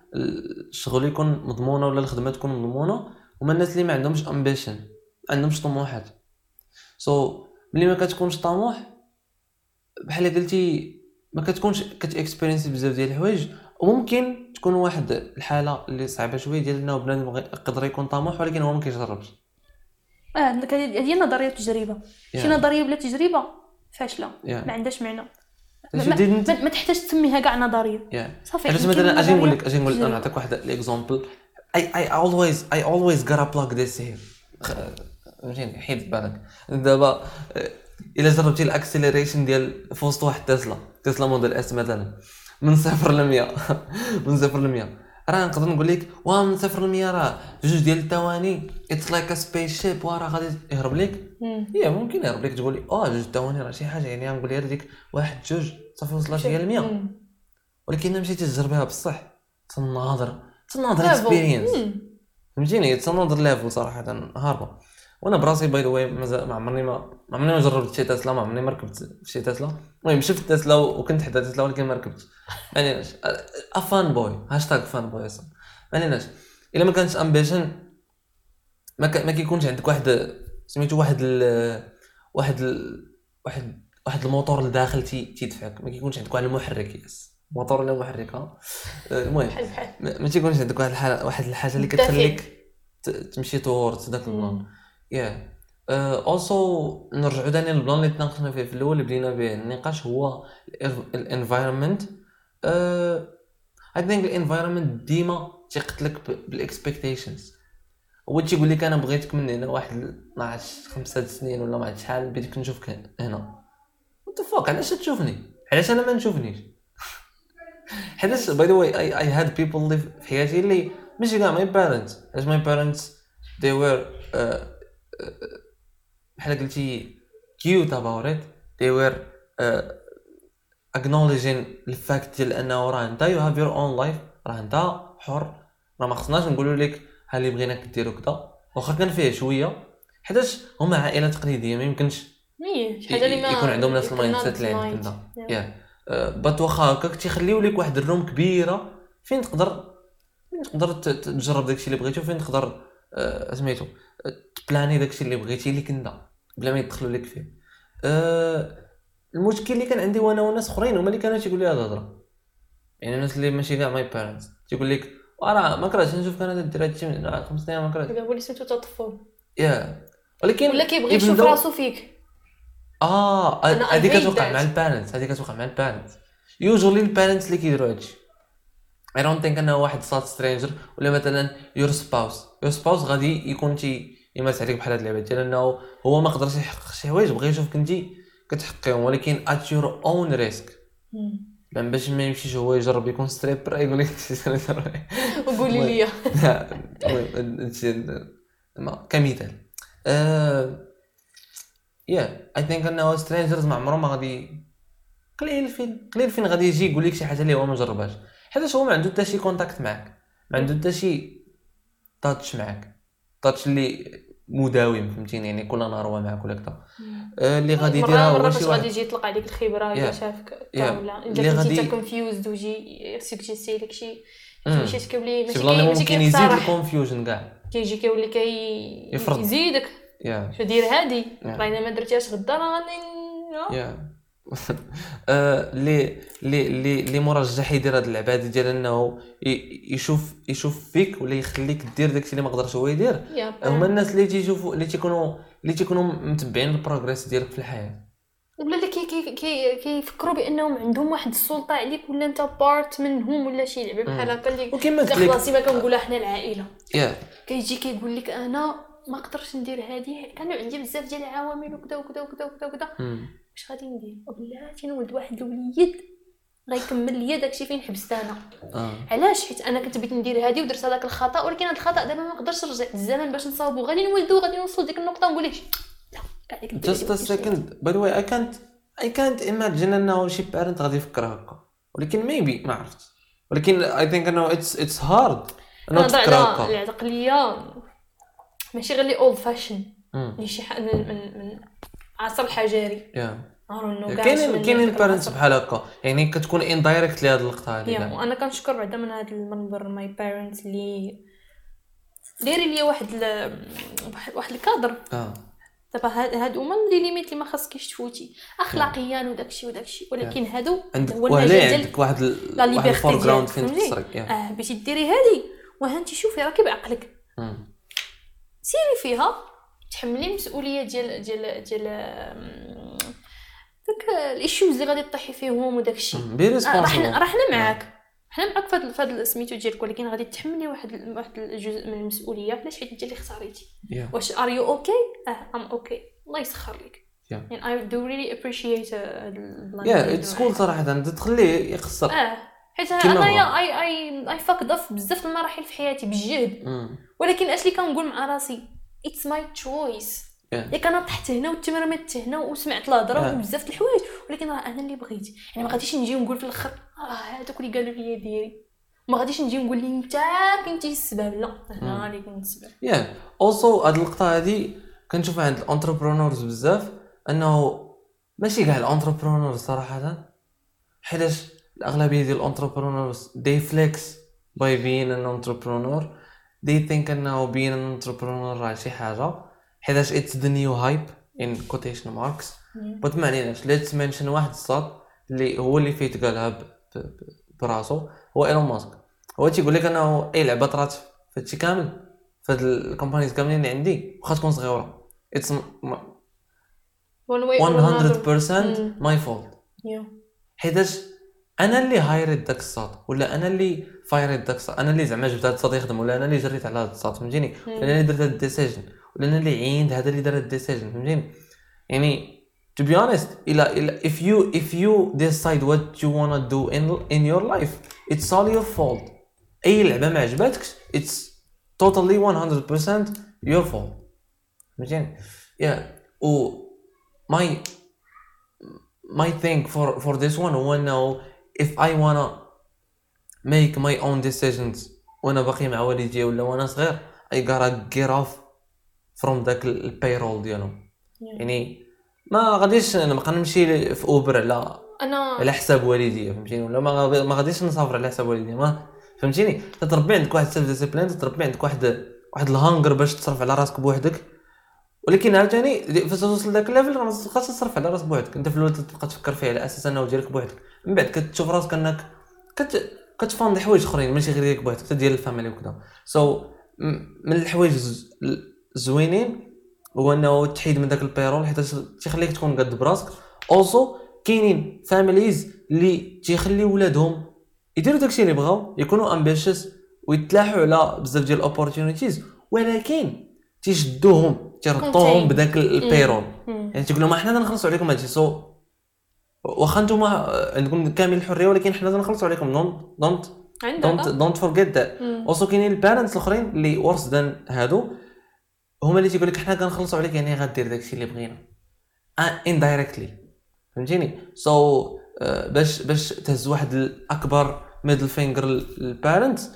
الشغل يكون مضمونه ولا الخدمه تكون مضمونه، وما الناس اللي ما عندهمش ambition عندهمش طموحات. so ملي ما كتكونش طموح بحال اللي قلتي ما كتكونش كتاكسبيرينس بزاف ديال الحوايج، وممكن تكون واحد الحاله اللي صعبه شويه ديال انه بنادم يقدر يكون طموح ولكن هو ما كيجربش. اه عندك هذه نظريه التجربه. yeah. شي نظريه بلا تجربه فاشله. yeah. ما عندهاش معنى. ما تحتاج تسميها كاع نظريه. yeah. صافي علاش مثلا اجي نقول لك اجي نقول انا نعطيك واحد الاكزامبل. اي اي اولويز اي اولويز غاتا بلاك ذيس هير. فهمتيني حيت بالك دابا الا جربتي الاكسلريشن ديال فوسط واحد تسلا تسلا موديل اس مثلا من صفر ل مية من صفر ل مية راه نقدر نقول لك واه من صفر ل مية راه جوج ديال الثواني اتس لايك ا سبيس شيب وراه غادي يهرب لك. هي ممكن يهرب لك تقول لي اه جوج ثواني راه شي حاجه، يعني نقول لها هذيك واحد جوج صافي وصلت ديال مية، ولكن الا مشيتي تجربيها بصح تناظر تناظر اكسبيرينس فهمتيني تناظر ليفل صراحه هاربه. وانا براسي باي ذا واي ما عمرني ما عمرني ما جربت شي تسلا، ما عمرني ما ركبت شي تسلا. المهم شفت تسلا وكنت حدا تسلا ولكن ما ركبتش. معنيناش افان بوي هاشتاغ فان بوي اصلا معنيناش الا ما كانش امبيشن ما ك... ما كيكونش عندك واحد سميتو واحد ال... واحد ال... واحد واحد الموتور لداخل تي... تيدفعك، ما كيكونش عندك واحد المحرك ياس موتور ولا محركه. المهم ما... ما تيكونش عندك واحد الحاجه واحد الحاجه اللي كتخليك ت... تمشي تورط داك النون. يا اولسو نرجعوا ثاني للبلان اللي تناقشنا فيه في الاول اللي بدينا به النقاش هو الانفايرمنت. اي ثينك الانفايرمنت ديما تيقتلك بالاكسبكتيشنز. هو تيقول لك انا بغيتك من هنا واحد اثنا عشر خمسة سنين ولا ما عرفت شحال بغيتك نشوفك هنا، وانت فوق علاش تشوفني علاش انا ما نشوفنيش. حيت باي ذا واي اي اي هاد بيبل اللي في حياتي اللي ماشي كاع ماي بارنتس علاش ماي بارنتس they were uh, بحال قلتي cute about it they were uh, acknowledging the fact ديال انه راه انت you have your own life راه انت حر راه ما خصناش نقولوا لك ها اللي بغيناك ديرو كذا، واخا كان فيه شويه حيتاش هما عائله تقليديه ما يمكنش يكون عندهم نفس المايند سيت اللي عندك انت. يا بات واخا هكاك تيخليو لك واحد الروم كبيره فين تقدر فين تقدر تجرب داكشي اللي بغيتو، فين تقدر سميتو تبلاني داكشي اللي بغيتي ليك انت بلا ما يدخلوا لك فيه. أه المشكل اللي كان عندي وانا وناس اخرين هما اللي كانوا تيقول لي هاد الهضره، يعني الناس اللي ماشي كاع ماي بارنتس تيقول لك راه ما كرهتش نشوفك انا دير هادشي من هنا خمس سنين ما كرهتش دابا وليت تطفل. يا ولكن ولا كيبغي يشوف راسو فيك. اه هذيك كتوقع مع البارنتس هذيك كتوقع مع البارنتس يوجولي البارنتس اللي كيديروا هادشي. I don't think أنه واحد صاد سترينجر ولا مثلا your spouse your spouse غادي يكون تي يمارس عليك بحال هاد اللعبات ديال انه هو ما قدرش يحقق شي حوايج بغى يشوفك انت كتحققهم، ولكن at your own risk. لان باش ما يمشيش هو يجرب يكون ستريبر يقول لك وقولي لي ما كمثال. يا I think أنه strangers مع عمره ما غادي قليل فين قليل فين غادي يجي يقول لك شي حاجه اللي هو ما جربهاش حيت هو ما عنده حتى شي كونتاكت معك ما عنده حتى شي تاتش معك تاتش اللي مداوم فهمتيني يعني كل نهار هو معك ولا كذا. اللي غادي يديرها هو شي غادي يجي يطلق عليك الخبره الا شافك ولا الا كنتي كونفيوزد وجي يسجيسي لك شي مشيت كيولي ماشي كاين يزيد الكونفيوجن كاع كيجي كيولي كيزيدك شو دير هادي راه انا ما درتهاش غدا راني لي لي لي لي مرجح يدير هاد العباده ديال انه يشوف يشوف فيك ولا يخليك دير داكشي اللي ما قدرش هو يدير. هما الناس اللي تيشوفوا اللي تيكونوا اللي تيكونوا متبعين البروغريس ديالك في الحياه ولا اللي كي كيفكروا بانهم عندهم واحد السلطه عليك ولا انت بارت منهم ولا شي لعبه بحال هكا اللي كيما قلت لك خلاص ما كنقولها حنا العائله. كيجي كيقول لك انا ما قدرتش ندير هذه, كانوا عندي بزاف ديال العوامل وكذا وكذا وكذا وكذا وكذا, واش غادي ندير؟ وبلاتي نولد واحد الوليد غيكمل ليا داكشي فين حبستها انا. آه. علاش؟ حيت انا كنت بغيت ندير هذه ودرت هذاك الخطا, ولكن هذا الخطا دابا ما نقدرش نرجع الزمن باش نصاوبو, غادي نولدو غادي نوصل ديك النقطه ونقول لك just a second by the way I can't I can't imagine انه شي parent غادي يفكر هكا, ولكن maybe ما عرفت, ولكن I think انه it's it's hard انه تفكر هكا. العقليه ماشي غير لي اولد فاشن اللي شي حق من من عصر الحجري كاين كاين parents بحال هكا, يعني كتكون indirect لهاد اللقطه هادي. وانا كنشكر بعدا من هاد المنبر my parents اللي داير لي واحد واحد الكادر دابا هادو هما لي ليميت اللي ما خاصكيش تفوتي اخلاقيا وداكشي وداكشي, ولكن هادو هو النجاح ديالك واحد لا ليبرتي ديالك فين تسرك. اه باش ديري هادي وها انت شوفي راكي بعقلك سيري فيها, تحملي المسؤوليه ديال ديال ديال داك الايشوز اللي غادي تطيحي فيهم وداكشي. راه حنا راه حنا معاك حنا معاك فهاد فهاد السميتو ديالك, ولكن غادي تحملي واحد واحد الجزء من المسؤوليه. علاش؟ حيت انت اللي اختاريتي. واش ار يو اوكي؟ اه ام اوكي, الله يسخر لك. يعني I do really appreciate the yeah it's cool صراحه تخليه يخسر. اه حيت انا اي اي اي فاكد اف بزاف المراحل في حياتي بالجهد, ولكن اش اللي كنقول مع راسي it's my choice. ياك انا طحت هنا وتمرمت هنا وسمعت الهضره وبزاف د الحوايج, ولكن راه انا اللي بغيت. يعني ما غاديش نجي ونقول في الاخر اه هذاك اللي قالوا لي ديري, ما غاديش نجي نقول لي انت كنتي السبب, لا انا اللي كنت السبب. يا اوسو هاد اللقطه هادي كنشوفها عند الانتربرونورز بزاف, انه ماشي كاع الانتربرونورز صراحه, حيتاش الاغلبيه ديال الانتربرونورز دي فليكس باي بين ان انتربرونور, دي ثينك انه بين ان انتربرونور راه شي حاجه حيتاش it's the new hype in quotation marks. but معنيناش let's mention واحد الصاد اللي هو اللي فيه تقالها براسو هو إيلون ماسك. هو تيقول لك انه اي لعبه طرات في هادشي كامل في هاد الكومبانيز كاملين اللي عندي واخا تكون صغيره it's one hundred percent my fault. حيتاش انا اللي هايريت داك الصاد, ولا انا اللي فايريت داك الصاد, انا اللي زعما جبت هاد الصاد يخدم, ولا انا اللي جريت على هاد الصاد فهمتيني, انا اللي درت هاد الديسيجن, لأن اللي عيند هذا اللي درت ديسيجن فهمتيني. يعني to be honest إلا إلا if you if you decide what you wanna do in in your life it's all your fault. أي لعبة ما عجبتكش it's totally one hundred percent your fault فهمتيني. yeah و my my thing for for this one هو أنه if I wanna make my own decisions وأنا بقي مع والدي ولا وأنا صغير I gotta get off from ذاك البيرول ديالهم. yeah. يعني ما غاديش انا ما كنمشي في اوبر على انا على حساب والدي فهمتيني, ولا ما ما غاديش نسافر على حساب والدي ما فهمتيني. تتربي عندك واحد سيلف ديسيبلين, تتربي عندك واحد واحد الهانغر باش تصرف على راسك بوحدك, ولكن عاوتاني فاش توصل لذاك الليفل راه ما تبقاش تصرف على راسك بوحدك. انت في الاول تبقى تفكر فيه على اساس انه ديالك بوحدك, من بعد كتشوف راسك انك كت كتفاند حوايج اخرين ماشي غير ديالك بوحدك, حتى ديال الفاميلي وكذا. سو so, من الحوايج زوينين هو انه تحيد من داك البيرول حيت تيخليك تكون قد براسك. اوسو كاينين فاميليز اللي تيخليو ولادهم يديروا داكشي اللي بغاو, يكونوا امبيشيس ويتلاحوا على بزاف ديال الاوبورتونيتيز, ولكن تيشدوهم تيرطوهم بداك البيرول. يعني تيقول لهم احنا غنخلصوا عليكم هادشي, سو واخا نتوما عندكم كامل الحريه ولكن حنا غنخلصوا عليكم. دونت دونت دونت دونت فورغيت ذات. اوسو كاينين البارنتس الاخرين اللي ورث دان هادو هما اللي تيقول لك حنا كنخلصوا عليك, يعني غدير داكشي اللي بغينا indirectly فهمتيني. سو so, uh, باش باش تهز واحد الاكبر ميدل فينجر للبارنتس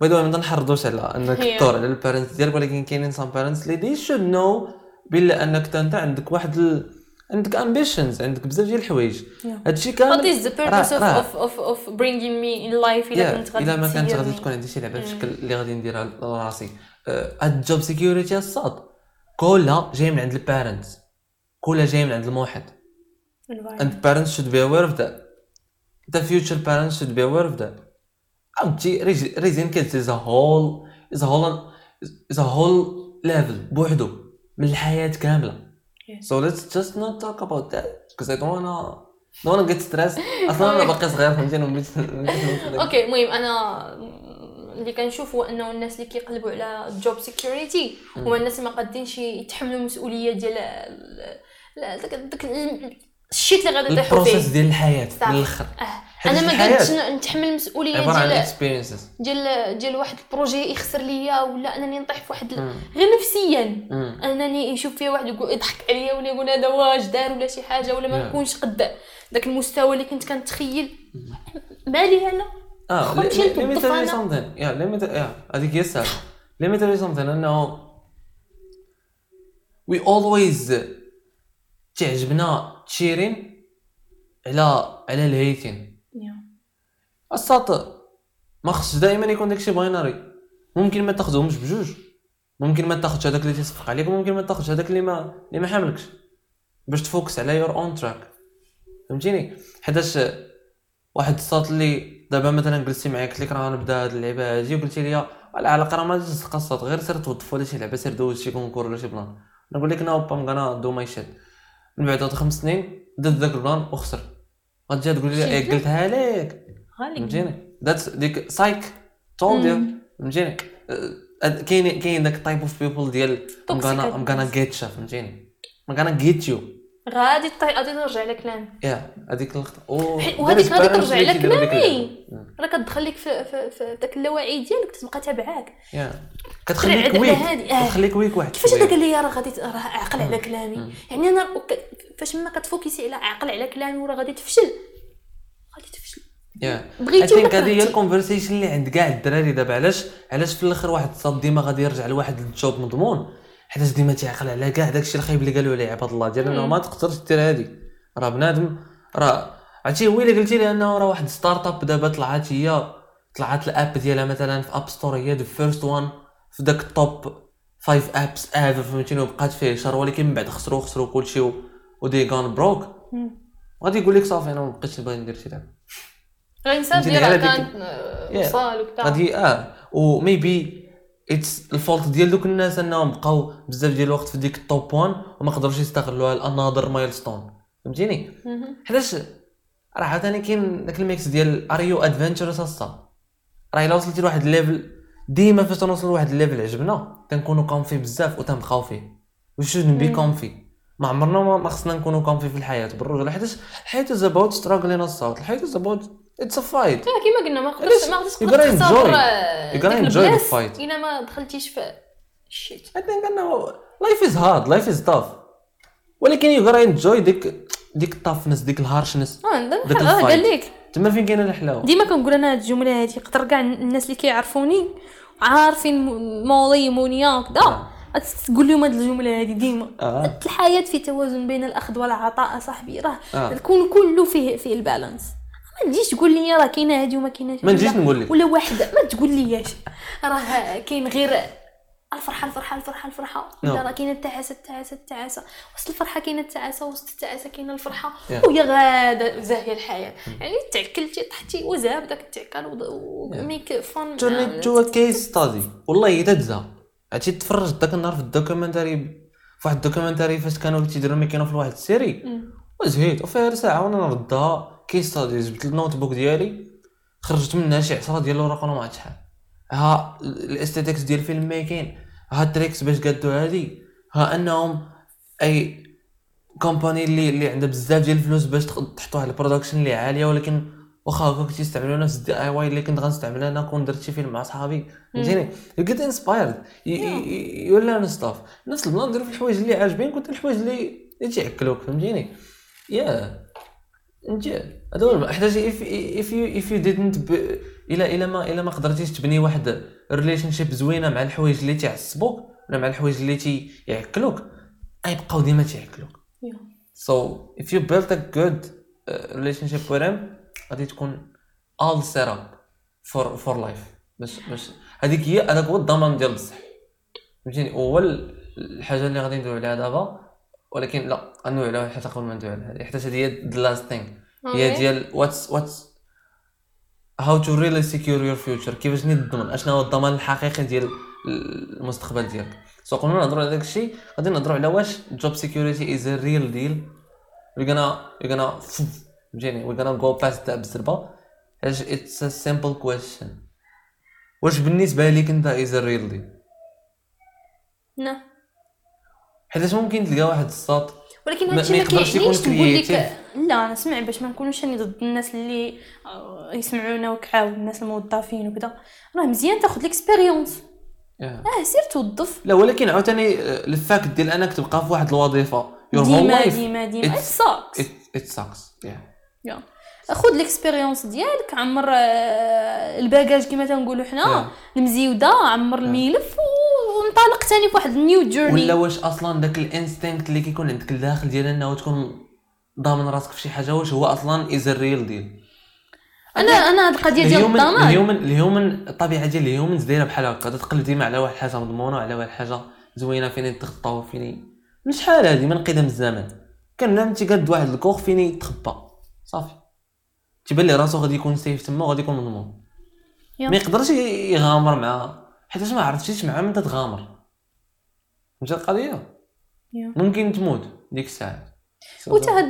باي ذا واي, ما نحرضوش على انك تدور على البارنتس ديالك, ولكن كاينين سام بارنتس اللي دي شود نو بلا انك انت عندك واحد ال... عندك ambitions, عندك بزاف ديال الحوايج. هادشي كامل what is the purpose of, of of of bringing me in life إلا yeah. كنت غادي إلا ما كانت غادي تكون عندي شي لعبه بالشكل اللي غادي نديرها لراسي. هاد جوب سيكيوريتي الصاد كلها جاي من عند البارنتس, كلها جاي من عند الموحد. and parents should be aware of that, the future parents should be aware of that. عمتي raising kids is a whole is a whole is a whole level بوحدو من الحياة كاملة. yeah. so let's just not talk about that because I don't wanna don't wanna get stressed. أصلاً أنا باقي صغير فهمتني. اوكي المهم أنا اللي كنشوف هو انه الناس اللي كيقلبوا على جوب سيكيوريتي هما الناس ما قادينش يتحملوا المسؤوليه ديال لا داك الشيء اللي غادي يطيحوا فيه البروسيس ديال الحياه من الاخر. انا ما قادش نتحمل المسؤوليه ديال ديال ديال واحد البروجي يخسر ليا ولا انني نطيح في واحد غير نفسيا انني نشوف فيه واحد يضحك عليا ولا يقول هذا واش دار ولا شي حاجه ولا ما نكونش قد داك المستوى اللي كنت كنتخيل مالي انا اه لي ميتري سامثين يا لي ميتري يا هذيك هي السالفه لي ميتري سامثين انه وي اولويز تعجبنا تشيرين على على الهيتين السطر ما خصش دائما يكون داكشي باينري. ممكن ما تاخذهمش بجوج، ممكن ما تاخذش هذاك اللي تيصفق عليك وممكن ما تاخذش هذاك اللي ما اللي ما حاملكش باش تفوكس على يور اون تراك. فهمتيني؟ حداش واحد السطر اللي دابا مثلا جلستي معايا قلت لك راه نبدا هاد اللعبه هادي وقلتي لي على القرا ما تجيش تقصات غير سير توظف ولا شي لعبه سير دوز شي كونكور ولا شي بلان. نقول لك نو بام غانا دو ماي شيت. من بعد خمس سنين درت ذاك البلان وخسر غتجي تقول لي قلتها لك مجيني ذات ديك سايك تولد مجيني كاين كاين داك تايب اوف بيبل ديال ام غانا ام غانا جيت شاف مجيني ام غانا جيت يو غادي غادي نرجع لك لان يا هذيك اللقطه وهذيك غادي ترجع لك كلامي راه كتدخليك في في في داك اللاوعي ديالك تبقى تابعاك يا كتخليك ويك كتخليك ويك واحد كيفاش هذا قال لي راه غادي راه عقل على كلامي يعني انا فاش ما كتفوكسي على عقل على كلامي وراه غادي تفشل غادي تفشل يا بغيتي هذيك هي الكونفرسيشن اللي عند كاع الدراري دابا علاش علاش في الاخر واحد الصاد ديما غادي يرجع لواحد الجوب مضمون حيت ديما تيعقل على كاع داكشي الخايب اللي قالوا عليه عباد الله ديال انه ما تقدرش دير هادي راه بنادم راه عرفتي هو اللي قلتي لي انه راه واحد ستارت اب دابا طلعت هي طلعت الاب ديالها مثلا في اب ستور هي دو فيرست وان في داك التوب خمسة ابس هذا فهمتيني وبقات فيه شهر ولكن من بعد خسروا خسروا كلشي ودي غان بروك غادي يقول لك صافي انا ما بقيتش باغي ندير شي لعبه غينسى ديالها كان وصال وكذا غادي اه و ميبي اتس الفولت ديال دوك الناس انهم بقاو بزاف ديال الوقت في ديك التوب واحد وما قدروش يستغلوها لاناظر مايلستون فهمتيني حيتاش راه عاوتاني كاين داك الميكس ديال ار يو ادفنتشرس هسا راه الا وصلتي لواحد الليفل ديما فاش توصل لواحد الليفل عجبنا كنكونوا كونفي بزاف وتنبقاو فيه واش شنو نبي كونفي ما عمرنا ما خصنا نكونوا كونفي في الحياه بالرجل حيتاش حيت از اباوت ستراغلين الصوت حيت از اباوت اتس فايت كيما قلنا ما قدرتش ما قدرتش تخسر الفايت الا ما دخلتيش في الشيت حتى قالنا لايف از هارد لايف از تاف ولكن يو غادي انجوي ديك ديك الطافنس ديك الهارشنس ديك الفايت قال لك تما فين كاينه الحلاوه ديما كنقول انا هاد الجمله هادي يقدر كاع الناس اللي كيعرفوني عارفين مولي مونيا كدا تقول لهم هاد الجمله هادي ديما آه. الحياه في توازن بين الاخذ والعطاء صاحبي راه الكون آه. كله فيه فيه البالانس ما تجيش تقول لي راه كاينه هادي وما كايناش ما نجيش نقول لك ولا واحده ما تقول لياش راه كاين غير الفرحه الفرحه الفرحه الفرحه راه كاينه التعاسه التعاسه التعاسه وسط الفرحه كاينه التعاسه وسط التعاسه كاينه الفرحه وهي غاده زاهيه الحياه يعني تعكلتي طحتي وذهب داك التعكال وميك فون تولي جوا كيس ستادي والله الا تزا عرفتي تفرجت داك النهار في الدوكيومنتاري فواحد الدوكيومنتاري فاش كانوا تيديروا ميكانو في واحد السيري وزهيت وفيها ساعه وانا نردها كيستادي جبت النوت بوك ديالي خرجت منها شي عشرة ديال الوراق وما عاد شحال ها الاستاتيكس ديال الفيلم ما كاين ها التريكس باش قادو هادي ها انهم اي كومباني اللي اللي عندها بزاف ديال الفلوس باش تحطوها على البرودكشن اللي عاليه ولكن واخا هكا كنتي تستعملوا نفس الدي اي واي اللي كنت غنستعملها انا كون درت شي فيلم مع صحابي فهمتيني كنت انسبايرد ولا نستاف نفس البلان نديرو في الحوايج اللي عاجبين كنت الحوايج اللي تيعكلوك فهمتيني يا نجي هذا احتاج اف اف اف ديدنت الى الى ما الى ما قدرتيش تبني واحد ريليشن شيب زوينه مع الحوايج اللي تيعصبوك ولا مع الحوايج اللي تيعكلوك غيبقاو ديما تيعكلوك سو اف يو بيلد ا جود ريليشن شيب ورم غادي تكون all set up for for life باش باش هذيك هي هذاك هو الضمان ديال بصح فهمتيني هو الحاجه اللي غادي ندوي عليها دابا ولكن لا غنوي على حتى قبل ما ندوي على هذه حتى هذه هي ذا لاست ثينغ هي ديال واتس واتس هاو تو ريلي سيكيور يور فيوتشر كيفاش نضمن اشنا هو الضمان الحقيقي ديال المستقبل ديالك سو قبل ما نهضروا على داكشي غادي نهضروا على واش جوب سيكيوريتي از ا ريل ديل وي غانا وي غانا جيني وي غانا جو باست ذا بزربه اتس ا سيمبل كويستشن واش بالنسبه ليك انت از ريلي؟ لا، حيت ممكن تلقى واحد الساط ولكن هادشي ما كيعنيش نقول لك لا. انا سمع باش ما نكونوش اني ضد الناس اللي يسمعونا وكعاون الناس الموظفين وكذا، راه مزيان تاخذ ليكسبيريونس اه, آه سير توظف. لا ولكن عاوتاني الفاكت ديال انك تبقى في واحد الوظيفه يور هوم لايف ديما ديما ساكس ات ساكس يا يا خذ ليكسبيريونس ديالك، عمر الباجاج كما تنقولوا حنا المزيوده، عمر الملف وانطلق ثاني في واحد نيو جورني. ولا واش اصلا داك الانستينكت اللي كيكون عندك الداخل ديال انه تكون ضامن راسك في شي حاجه واش هو اصلا از الريل ديال انا انا هاد القضيه ديال الضمان اليوم اليوم الطبيعه ديال اليوم دايره بحال هكا، تقلب ديما على واحد الحاجه مضمونه وعلى واحد الحاجه زوينه فين تخطاو فين مش حال هذه من قدم الزمان كان نمتي قد واحد الكوخ فين يتخبى صافي تيبان لي راسو غادي يكون سيف تما وغادي يكون مضمون ما يقدرش يغامر معها حيت ما عرفتيش مع من تتغامر مشات القضيه ممكن تموت ديك الساعه. وتا هاد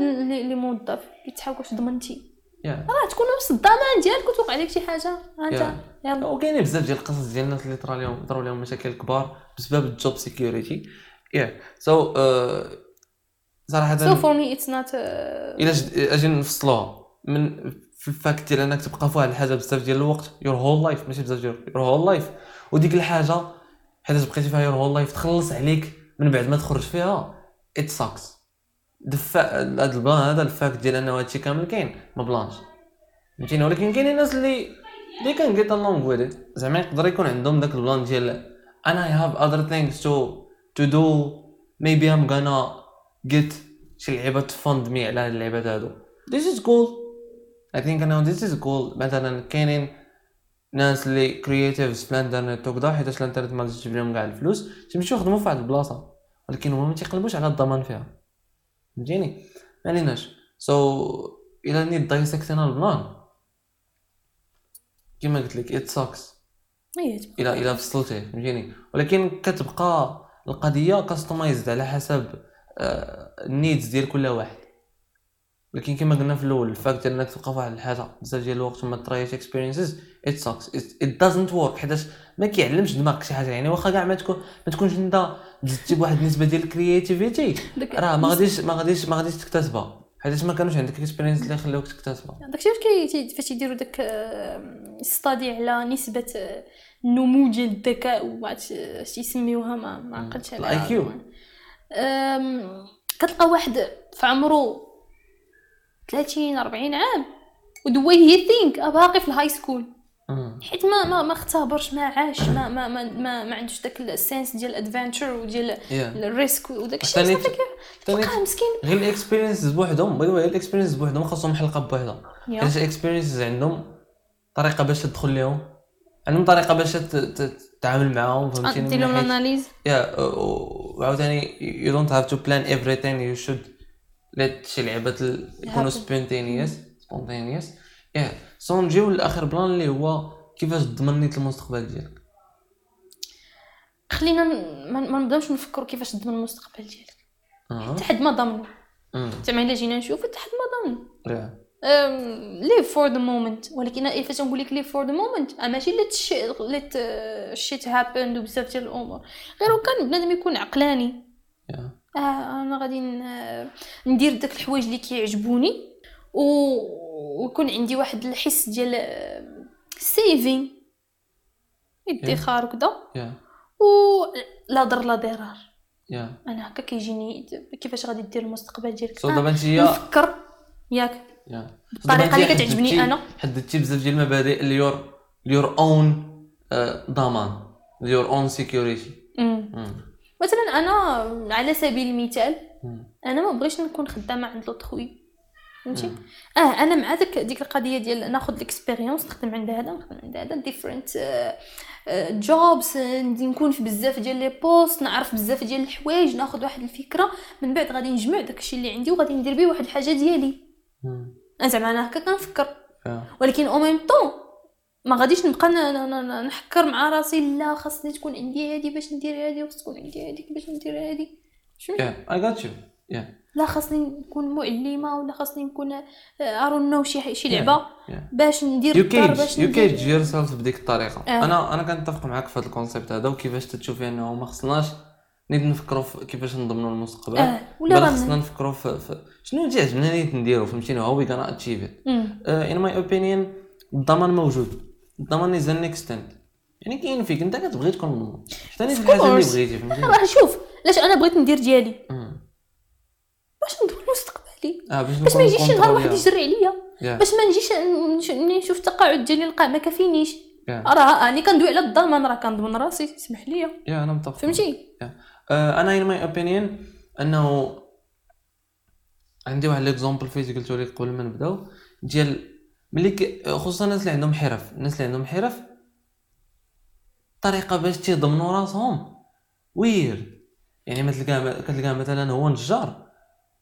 لي موظف كيتحاول واش ضمنتي راه تكون وسط الضمان ديالك وتوقع لك شي حاجه انت يلا. وكاينين بزاف ديال القصص ديال الناس اللي طرا لهم طراو لهم مشاكل كبار بسبب الجوب سيكوريتي يا سو صراحه سو فور مي اتس نوت الا اجي نفصلوها من في الفاكت ديال انك تبقى فواحد الحاجه بزاف ديال الوقت يور هول لايف ماشي بزاف ديال يور هول لايف، وديك الحاجه حيت بقيتي فيها يور هول لايف تخلص عليك من بعد ما تخرج فيها ات ساكس دف هذا البلان هذا الفاكت ديال انه هادشي كامل كاين ما بلانش فهمتيني. ولكن كاين الناس اللي اللي كان جيت لونغ ويد زعما يقدر يكون عندهم داك البلان ديال انا اي هاف اذر ثينجز تو تو دو ميبي ام غانا جيت شي لعبه تفند مي على اللعبات هادو ذيس از كول I think now this is cool. مثلا كاينين ناس اللي كرياتيفز في الانترنت وكذا حيت الانترنت ما تجيب لهم كاع الفلوس تيمشيو يخدموا في واحد البلاصه ولكن هما ما تيقلبوش على الضمان فيها فهمتيني ما ليناش سو so, الى ني دايسكتنا البلان كما قلت لك ات ساكس الى الى فصلتيه فهمتيني. ولكن كتبقى القضيه كاستمايزد على حسب النيدز ديال كل واحد. لكن كما قلنا في الاول الفاكت انك توقف على الحاجه بزاف ديال الوقت وما ترايش اكسبيرينسز ات ساكس ات دازنت ورك حيت ما كيعلمش دماغك شي حاجه يعني واخا كاع ما تكون ما تكونش انت دزتي بواحد النسبه ديال الكرياتيفيتي راه ما غاديش ما غاديش ما غاديش تكتسبها حيت ما كانوش عندك اكسبيرينس اللي خلاوك تكتسبها. داكشي فاش فاش يديروا داك الستادي على نسبه النمو ديال الذكاء واش يسميوها ما عقلتش عليها الاي كيو كتلقى واحد في عمره ثلاثين أربعين عام ودوي هي ثينك باقي في الهاي سكول حيت ما ما ما اختبرش ما عاش ما ما ما ما عندوش داك السنس ديال الادفانتشر وديال الريسك وداك الشيء صافي كيبقى مسكين غير الاكسبيرينس بوحدهم باي ذا الاكسبيرينس بوحدهم خاصهم حلقه بوحدها حيت الاكسبيرينس عندهم طريقه باش تدخل لهم عندهم طريقه باش تتعامل معاهم فهمتيني دير لهم اناليز يا وعاوتاني يو دونت هاف تو بلان ايفريثينغ يو شود لات شي لعبه يكونوا سبونتينيس سبونتينيس ايه سونجيو الاخر بلان اللي هو كيفاش تضمنيت المستقبل ديالك. خلينا ما نبداوش نفكروا كيفاش تضمن المستقبل ديالك حتى حد ما ضمنو زعما الا جينا نشوفو حتى حد ما ضمنو لي فور ذا مومنت. ولكن فاش نقول لك لي فور ذا مومنت ماشي لات شيت هابند وبزاف ديال الامور غير وكان بنادم يكون عقلاني آه انا غادي ندير داك الحوايج اللي كيعجبوني ويكون عندي واحد الحس ديال سيفين ادخار وكذا و لا ضر لا ضرار انا هكا كيجيني كيفاش غادي دير المستقبل ديالك نفكر ياك الطريقه اللي كتعجبني. انا حددتي بزاف ديال المبادئ اليور اليور اون ضمان اليور اون سيكوريتي مثلا انا على سبيل المثال انا ما بغيتش نكون خدامه عند لوطخوي فهمتي اه انا مع داك ديك القضيه ديال ناخذ الاكسبيريونس نخدم عند هذا نخدم عند هذا ديفرنت جوبس نكون في بزاف ديال لي بوست نعرف بزاف ديال الحوايج ناخذ واحد الفكره من بعد غادي نجمع داكشي اللي عندي وغادي ندير به واحد الحاجه ديالي زعما انا هكا كنفكر. ولكن او ميم طون ما غاديش نبقى نحكر مع راسي لا خاصني تكون عندي هادي باش ندير هادي وخاص تكون عندي هاديك باش ندير هادي شنو اي غات يو يا لا خاصني نكون معلمه ولا خاصني نكون ارنو شي شي لعبه yeah, yeah. باش ندير الدار باش يو كاي تجير راسك بديك الطريقه yeah. انا انا كنتفق معاك في هذا الكونسيبت هذا وكيفاش تشوفي انه ما خصناش نيت نفكروا كيفاش نضمنوا المستقبل yeah. ولا خصنا نفكروا في, في شنو اللي عجبنا نيت نديرو فهمتيني هو وي غانا اتشيف ان ماي اوبينيون الضمان موجود الضمان از ان اكستنت يعني كاين فيك انت كتبغي تكون مضمون ثاني الحاجه اللي بغيتي فهمتيني راه شوف علاش انا بغيت ندير ديالي باش ندور مستقبلي آه باش ما يجيش شي نهار واحد يجري عليا yeah. باش ما نجيش ملي نشوف التقاعد ديالي نلقاه ما كافينيش yeah. راه انا كندوي على الضمان راه كنضمن راسي سمح لي yeah, انا متفق فهمتي yeah. آه انا ان ماي اوبينيون انه عندي واحد ليكزامبل فيت قلتو لي قبل ما نبداو ديال ملي خصوصا الناس اللي عندهم حرف الناس اللي عندهم حرف الطريقه باش تيضمنوا راسهم وير يعني مثلا كتلقى مثلا هو نجار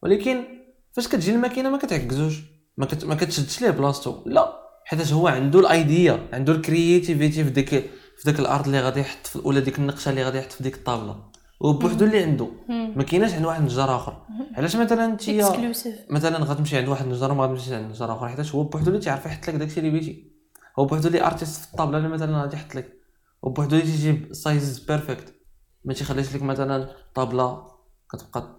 ولكن فاش كتجي الماكينه ما كتعكزوش ما كت... ما كتشدش ليه بلاصتو لا حيت هو عنده الايديا عنده الكرياتيفيتي في ديك في داك الارض اللي غادي يحط في ولا ديك النقشه اللي غادي يحط في ديك الطابله وبوحدو اللي عنده ما كايناش عند واحد النجار اخر علاش مثلا انت مثلا غتمشي عند واحد النجار وما غتمشيش عند النجار اخر حيت هو بوحدو اللي تعرف يحط لك داكشي اللي بيتي هو بوحدو اللي ارتيست في الطابله اللي مثلا غادي يحط لك وبوحدو اللي تيجيب سايز بيرفكت ما تيخليش لك مثلا طابله كتبقى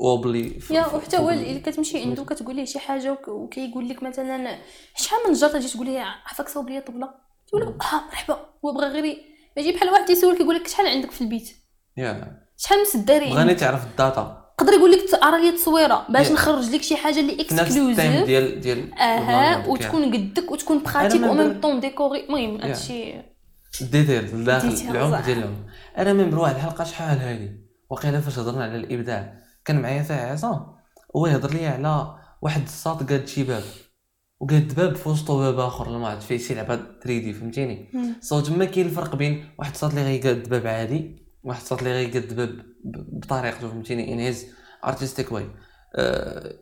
وبلي يا وحتى هو اللي كتمشي عنده كتقول ليه شي حاجه وكيقول لك مثلا شحال من جرته جيت تقول ليه عفاك صوب ليا طبله تقول له اه مرحبا هو بغى غير يجي بحال واحد يسولك يقول لك شحال عندك في البيت يا شحال مسداري بغاني تعرف الداتا يقدر يقول لك ارى لي التصويره باش نخرج لك شي حاجه اللي اكسكلوزيف ديال ديال اها وتكون قدك وتكون براتيك او ميم طون ديكوري المهم هادشي ديتيل داخل العمق ديالهم انا من بروح الحلقه شحال هذه وقيله فاش هضرنا على الابداع كان معايا فيها عصام هو يهضر لي على واحد الساط قاد شي باب وقاد باب في وسطو باب اخر اللي ما عرفت فيه شي لعبه ثري دي فهمتيني سو تما كاين الفرق بين واحد الساط اللي غيقاد باب عادي واحد الساط اللي غيقاد باب بطريقته فهمتيني ان هيز ارتستيك واي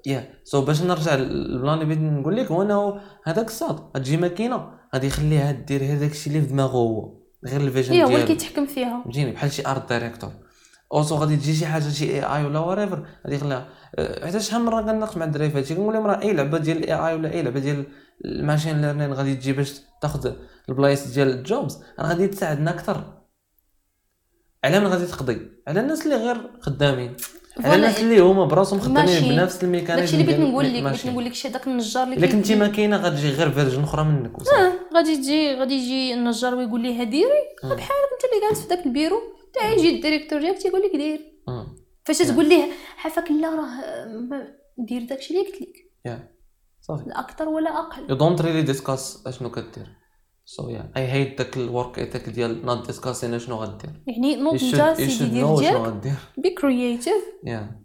يا سو باش نرجع للبلان اللي بغيت نقول لك هو انه هذاك الساط غتجي ماكينه غادي يخليها دير هذاك الشيء اللي في دماغه هو غير الفيجن ديالو هو اللي كيتحكم فيها فهمتيني بحال شي ارت دايريكتور اوصو غادي تجي شي حاجه شي اي اي ولا وريفر غادي يخليها حتى شحال من مره كنناقش مع الدراري فهادشي كنقول لهم راه اي لعبه ديال الاي اي ولا اي لعبه ديال الماشين ليرنين غادي تجي باش تاخذ البلايص ديال الجوبز راه غادي تساعدنا اكثر على من غادي تقضي على الناس اللي غير خدامين على الناس اللي هما براسهم خدامين بنفس الميكانيزم داكشي اللي بغيت نقول لك بغيت نقول لك شي هذاك النجار اللي لكن انت ماكينه غتجي غير فيرجن اخرى منك اه غادي تجي غادي يجي النجار ويقول لي هديري بحالك انت اللي جالس في داك البيرو تا يجي الديريكتور ديالك تيقول لك دير فاش تقول ليه حفاك لا راه دير داكشي اللي قلت لك يا صافي لا اكثر ولا اقل يو دونت ريلي ديسكاس اشنو كدير سو يا اي هيت داك الورك ايتك ديال نوت ديسكاسين اشنو غدير يعني نوت جاست دير ديالك بي كرييتيف يا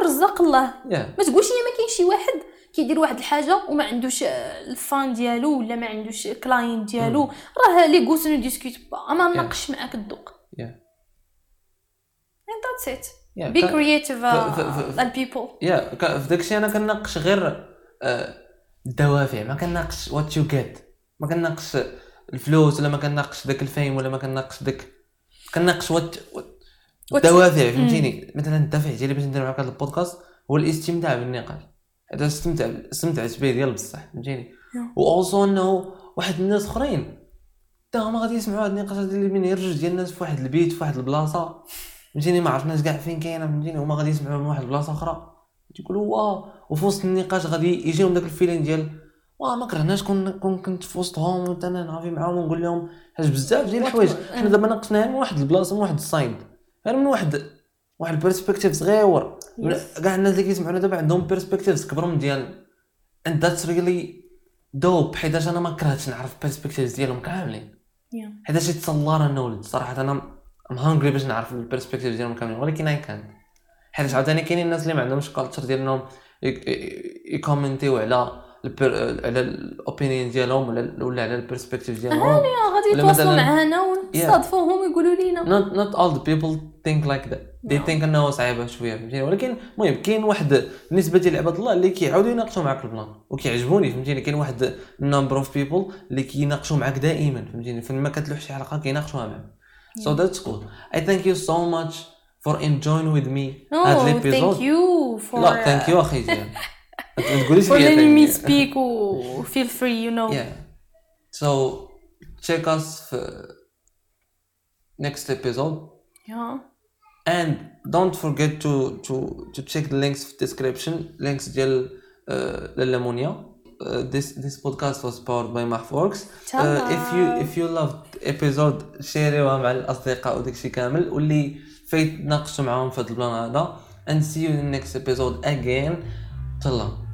ورزق الله ما تقولش لي ما كاين شي واحد كيدير واحد الحاجه وما عندوش الفان ديالو ولا ما عندوش كلاين ديالو راه لي غوسنو ديسكوت با ما ناقش معاك الذوق يا and that's it yeah, be creative uh, ف, ف, and people yeah في داكشي انا كنناقش غير الدوافع ما كنناقش what you get ما كنناقش الفلوس ولا ما كنناقش داك الفيم ولا ما كنناقش داك كنناقش الدوافع فهمتيني مثلا الدافع ديالي باش ندير معاك هذا البودكاست هو الاستمتاع بالنقاش هذا استمتع استمتعت به ديال بصح فهمتيني واوصو انه واحد الناس اخرين حتى هما غادي يسمعوا هاد النقاشات اللي بين غير جوج ديال الناس في واحد البيت في واحد البلاصه فهمتيني ما عرفناش كاع فين كاينه فهمتيني هما غادي يسمعوا من واحد البلاصه اخرى تيقولوا واه وفي وسط النقاش غادي يجيهم داك الفيلين ديال واه ما كرهناش كون كنت في وسطهم وانت انا نعافي معاهم ونقول لهم حاج بزاف ديال الحوايج حنا دابا ناقشناها من واحد البلاصه من واحد الصايد غير من واحد واحد البيرسبكتيف صغيور كاع الناس اللي كيسمعونا دابا عندهم بيرسبكتيفز كبر من ديالنا اند ذاتس ريلي دوب حيتاش انا ما كرهتش نعرف البيرسبكتيفز ديالهم كاملين حيتاش يتصلر انا ولد صراحه انا ام هانغري باش نعرف البيرسبكتيف ديالهم كاملين ولكن اي كان حيت عاوتاني كاينين الناس اللي ما عندهمش كالتشر ديالهم يكومنتيو على على الاوبينيون ديالهم ولا ولا على البيرسبكتيف ديالهم يعني غادي يتواصلوا معانا ونصادفوهم ويقولوا لينا not not all the people think like that they think انه صعيبه شويه فهمتيني ولكن المهم كاين واحد بالنسبه ديال عباد الله اللي كيعاودوا يناقشوا معاك البلان وكيعجبوني فهمتيني كاين واحد نمبر اوف بيبل اللي كيناقشوا معاك دائما فهمتيني فين ما كتلوح شي حلقه كيناقشوها معاك So that's cool. I thank you so much for enjoying with me هذا الابيزود. thank you for لا thank you اخي زين ما تقوليش لي let me speak و feel free you know. yeah so check us next episode. yeah and don't forget to to to check the links in the description links ديال للا مونيا. Uh, this this podcast was powered by MahfWorks. Uh, if you if you loved episode شاريوها مع الأصدقاء ودكشي كامل واللي فايت ناقشوا معهم في البلان هذا. And see you in the next episode again. تلا